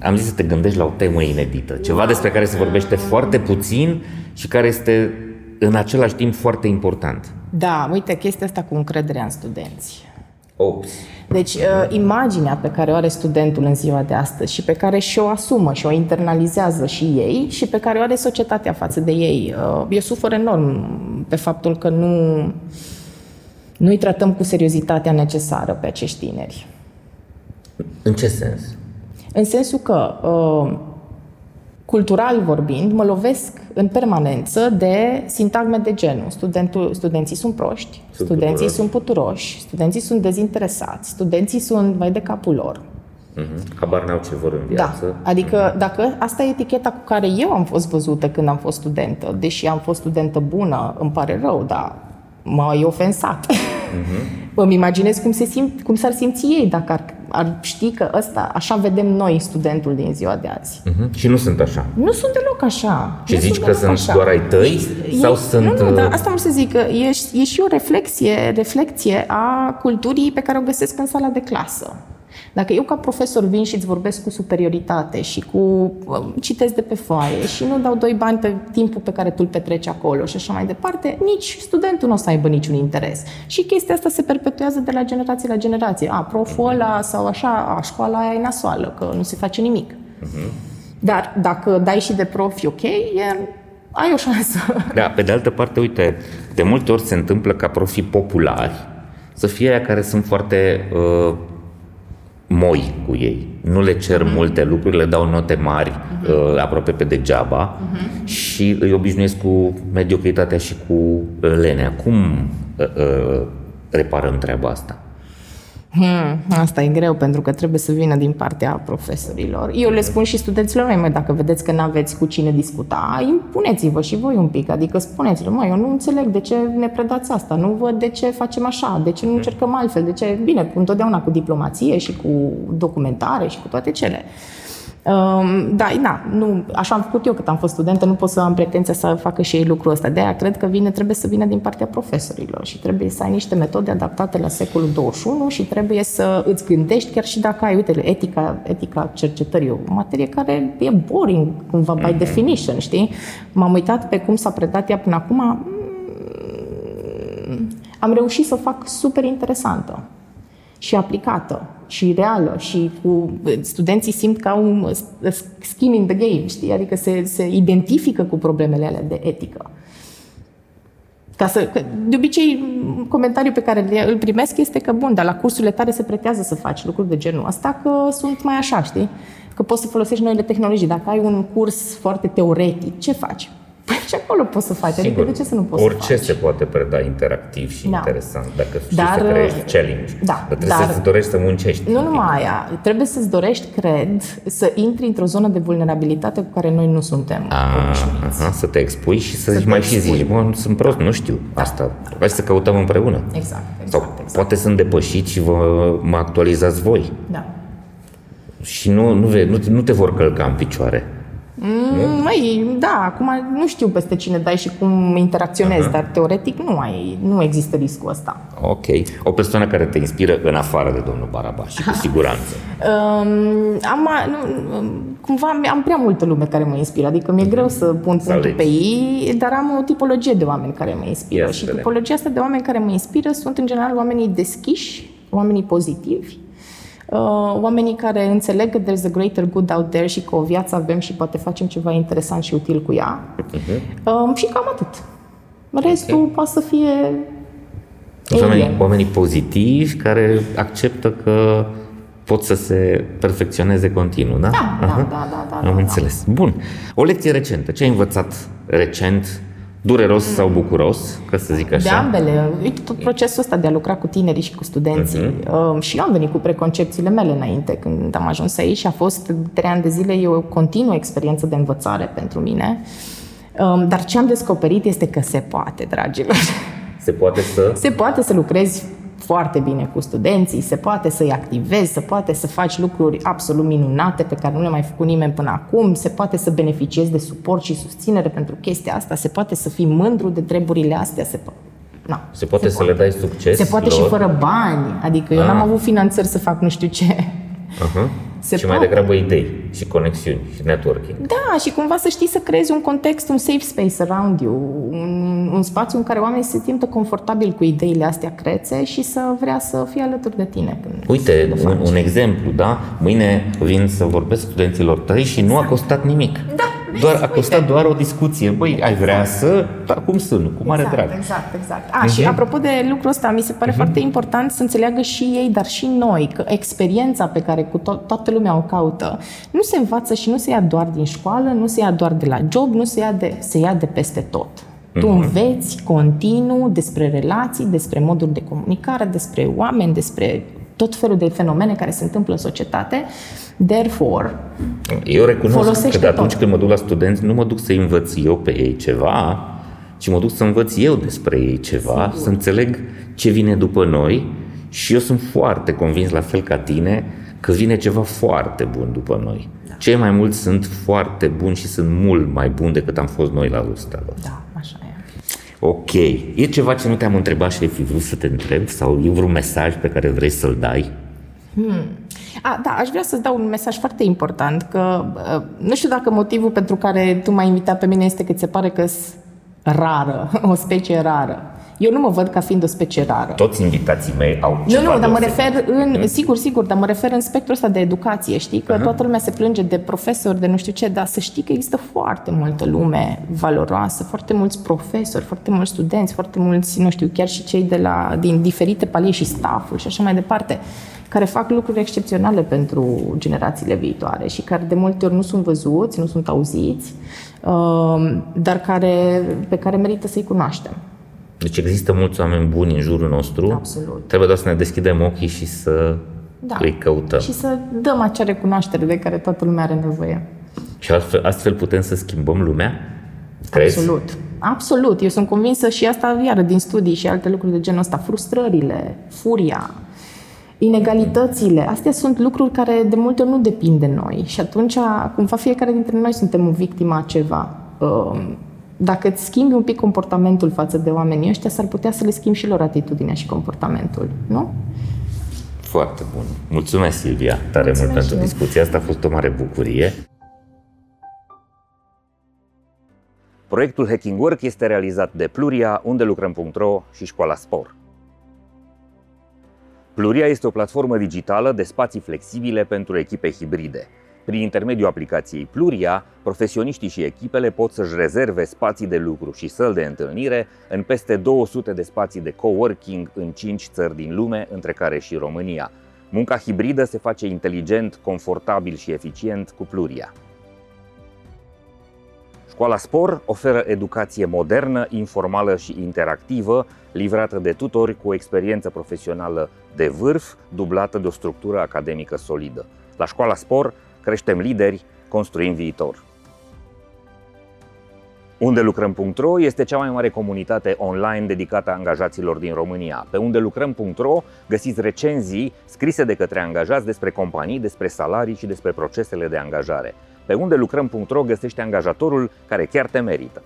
Am zis să te gândești la o temă inedită, ceva despre care se vorbește foarte puțin și care este în același timp foarte important. Da, uite, chestia asta cu încrederea în studenți. Deci, imaginea pe care o are studentul în ziua de astăzi și pe care și-o asumă și-o internalizează și ei și pe care o are societatea față de ei. Eu sufăr enorm pe faptul că nu îi tratăm cu seriozitatea necesară pe acești tineri. În ce sens? În sensul că, cultural vorbind, mă lovesc în permanență de sintagme de genul. Studenții sunt proști, studenții sunt puturoși, studenții sunt dezinteresați, studenții sunt mai de capul lor. Habar n-au ce vor în viață. Da. Adică, dacă asta e eticheta cu care eu am fost văzută când am fost studentă, deși am fost studentă bună, îmi pare rău, dar m-ai ofensat. Îmi imaginez cum s-ar simți ei dacă ar ști că ăsta, așa vedem noi studentul din ziua de azi. Și nu sunt așa. Nu sunt deloc așa. Și zici că sunt așa. Doar ai tăi? Nu, dar asta am să zic, că e și o reflecție a culturii pe care o găsesc în sala de clasă. Dacă eu ca profesor vin și îți vorbesc cu superioritate și cu citesc de pe foaie și nu dau 2 bani pe timpul pe care tu îl petreci acolo și așa mai departe, nici studentul nu o să aibă niciun interes. Și chestia asta se perpetuează de la generație la generație. Proful ăla sau așa, școala aia e nasoală, că nu se face nimic. Dar dacă dai și de profi, ok, ai o șansă. Da, pe de altă parte, uite, de multe ori se întâmplă ca profii populari să fie aia care sunt foarte... moi cu ei. Nu le cer multe lucruri, le dau note mari, aproape pe degeaba, și îi obișnuiesc cu mediocritatea și cu lenea. Cum reparăm treaba asta? Asta e greu, pentru că trebuie să vină din partea profesorilor. Eu le spun și studenților mei, dacă vedeți că n-aveți cu cine discuta, impuneți-vă și voi un pic, adică spuneți-le, eu nu înțeleg de ce ne predați asta, nu văd de ce facem așa, de ce nu încercăm altfel, de ce, bine, întotdeauna cu diplomație și cu documentare și cu toate cele. Așa am făcut eu cât am fost studentă, nu pot să am pretenția să facă și ei lucrul ăsta. De aia cred că trebuie să vină din partea profesorilor și trebuie să ai niște metode adaptate la secolul 21 și trebuie să îți gândești chiar și dacă ai, uite, etica cercetării, o materie care e boring cumva by definition, știi? M-am uitat pe cum s-a predat ea până acum, am reușit să o fac super interesantă. și aplicată și reală și cu studenții simt ca un skin in the game, știi? Adică se identifică cu problemele alea de etică. De obicei, comentariul pe care îl primesc este că, bun, dar la cursurile tare se pretează să faci lucruri de genul ăsta, că sunt mai așa, știi? Că poți să folosești noile tehnologii. Dacă ai un curs foarte teoretic, ce faci? Păi și acolo poți să faci. Sigur, adică de ce să nu poți să faci? Orice se poate preda interactiv și interesant, dacă știi să creezi challenge. Dar trebuie să-ți dorești să muncești. Nu numai aia. Trebuie să-ți dorești, cred, să intri într-o zonă de vulnerabilitate cu care noi nu suntem obișnuiți. Să te expui și să zici mai și zici, mă, sunt prost, nu știu asta. Hai să căutăm împreună. Exact. Sau poate sunt depășit și mă actualizați voi. Da. Și nu te vor călca în picioare. Măi, da, acum nu știu peste cine dai și cum interacționezi, dar teoretic nu există riscul ăsta. Ok. O persoană care te inspiră în afară de domnul Barabási, cu siguranță. Am prea multă lume care mă inspiră, adică mi-e greu să pun punctul pe i, dar am o tipologie de oameni care mă inspiră. Yes, și tipologia asta de oameni care mă inspiră sunt în general oamenii deschiși, oamenii pozitivi. Oamenii care înțeleg că there's a greater good out there și că o viață avem și poate facem ceva interesant și util cu ea. Și cam atât. Restul poate să fie oamenii pozitivi care acceptă că pot să se perfecționeze continuu, da? Da. Am înțeles. Bun. O lecție recentă. Ce ai învățat recent? Dureros sau bucuros, ca să zic așa? De ambele. Uite, tot procesul ăsta de a lucra cu tinerii și cu studenții. Și eu am venit cu preconcepțiile mele înainte când am ajuns aici și a fost 3 ani de zile o continuă experiență de învățare pentru mine. Dar ce am descoperit este că se poate, dragilor. Se poate să lucrezi foarte bine cu studenții, se poate să-i activezi, se poate să faci lucruri absolut minunate pe care nu le-a mai făcut nimeni până acum, se poate să beneficiezi de suport și susținere pentru chestia asta, se poate să fii mândru de treburile astea, se poate le dai succes. Se poate lor. Și fără bani, adică eu n-am avut finanțări să fac nu știu ce. Mai degrabă idei și conexiuni și networking. Da, și cumva să știi să creezi un context, un safe space around you, un spațiu în care oamenii se simtă confortabil cu ideile astea crețe și să vrea să fie alături de tine. Uite, un exemplu, da? Mâine vin să vorbesc studenților tăi și nu a costat nimic. Da. A costat doar o discuție. Băi, ai vrea să... Dar cum sunt? Cu mare drag. Exact. Și apropo de lucrul ăsta, mi se pare foarte important să înțeleagă și ei, dar și noi, că experiența pe care cu toată lumea o caută nu se învață și nu se ia doar din școală, nu se ia doar de la job, nu se ia de peste tot. Tu înveți continuu despre relații, despre moduri de comunicare, despre oameni, despre tot felul de fenomene care se întâmplă în societate. Therefore, eu recunosc că atunci când mă duc la studenți, nu mă duc să învăț eu pe ei ceva, ci mă duc să învăț eu despre ei ceva, să înțeleg ce vine după noi și eu sunt foarte convins, la fel ca tine, că vine ceva foarte bun după noi. Da. Cei mai mulți sunt foarte buni și sunt mult mai buni decât am fost noi la vârsta lor. Da, așa e. Ok. E ceva ce nu te-am întrebat și ai fi vrut să te întreb? Sau e vreun mesaj pe care vrei să-l dai? Aș vrea să-ți dau un mesaj foarte important, că nu știu dacă motivul pentru care tu m-ai invitat pe mine este că ți se pare că-s rară, o specie rară. Eu nu mă văd ca fiind o specie rară. Toți invitații mei au ceva. Nu, dar mă refer dar mă refer în spectrul ăsta de educație, știi? Că toată lumea se plânge de profesori, de nu știu ce, dar să știi că există foarte multă lume valoroasă, foarte mulți profesori, foarte mulți studenți, foarte mulți, nu știu, chiar și cei din diferite palie și stafful și așa mai departe, care fac lucruri excepționale pentru generațiile viitoare și care de multe ori nu sunt văzuți, nu sunt auziți, dar pe care merită să-i cunoaștem. Deci există mulți oameni buni în jurul nostru. Absolut. Trebuie doar să ne deschidem ochii și să îi căutăm. Și să dăm acea recunoaștere de care toată lumea are nevoie. Și astfel putem să schimbăm lumea? Crezi? Absolut. Eu sunt convinsă și asta iară din studii și alte lucruri de genul ăsta. Frustrările, furia, inegalitățile, astea sunt lucruri care de multe ori nu depind de noi. Și atunci, cumva, fiecare dintre noi suntem o victimă a ceva. Dacă îți schimbi un pic comportamentul față de oamenii ăștia, s-ar putea să le schimbi și lor atitudinea și comportamentul, nu? Foarte bun. Mulțumesc, Silvia, tare mult pentru discuția asta. A fost o mare bucurie. Proiectul Hacking Work este realizat de Pluria, Undelucram.ro și Școala Spor. Pluria este o platformă digitală de spații flexibile pentru echipe hibride. Prin intermediul aplicației Pluria, profesioniștii și echipele pot să-și rezerve spații de lucru și săli de întâlnire în peste 200 de spații de coworking în 5 țări din lume, între care și România. Munca hibridă se face inteligent, confortabil și eficient cu Pluria. Școala Spor oferă educație modernă, informală și interactivă, livrată de tutori cu o experiență profesională de vârf, dublată de o structură academică solidă. La Școala Spor creștem lideri, construim viitor. Undelucram.ro este cea mai mare comunitate online dedicată a angajaților din România. Pe Undelucram.ro găsiți recenzii scrise de către angajați despre companii, despre salarii și despre procesele de angajare. Pe Undelucram.ro găsește angajatorul care chiar te merită.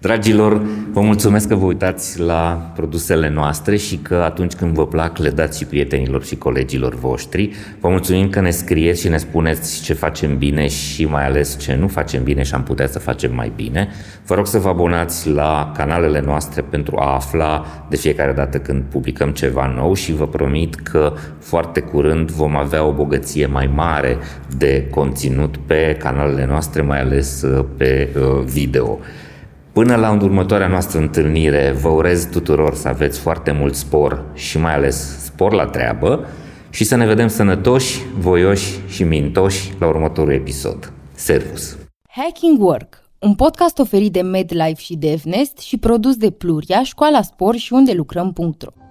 Dragilor, vă mulțumesc că vă uitați la produsele noastre și că atunci când vă plac le dați și prietenilor și colegilor voștri. Vă mulțumim că ne scrieți și ne spuneți ce facem bine și mai ales ce nu facem bine și am putea să facem mai bine. Vă rog să vă abonați la canalele noastre pentru a afla de fiecare dată când publicăm ceva nou și vă promit că foarte curând vom avea o bogăție mai mare de conținut pe canalele noastre, mai ales pe video. Până la următoarea noastră întâlnire, vă urez tuturor să aveți foarte mult spor și mai ales spor la treabă și să ne vedem sănătoși, voioși și mintoși la următorul episod. Servus! Hacking Work, un podcast oferit de MedLife și DevNest și produs de Pluria, Școala Spor și Undelucram.ro.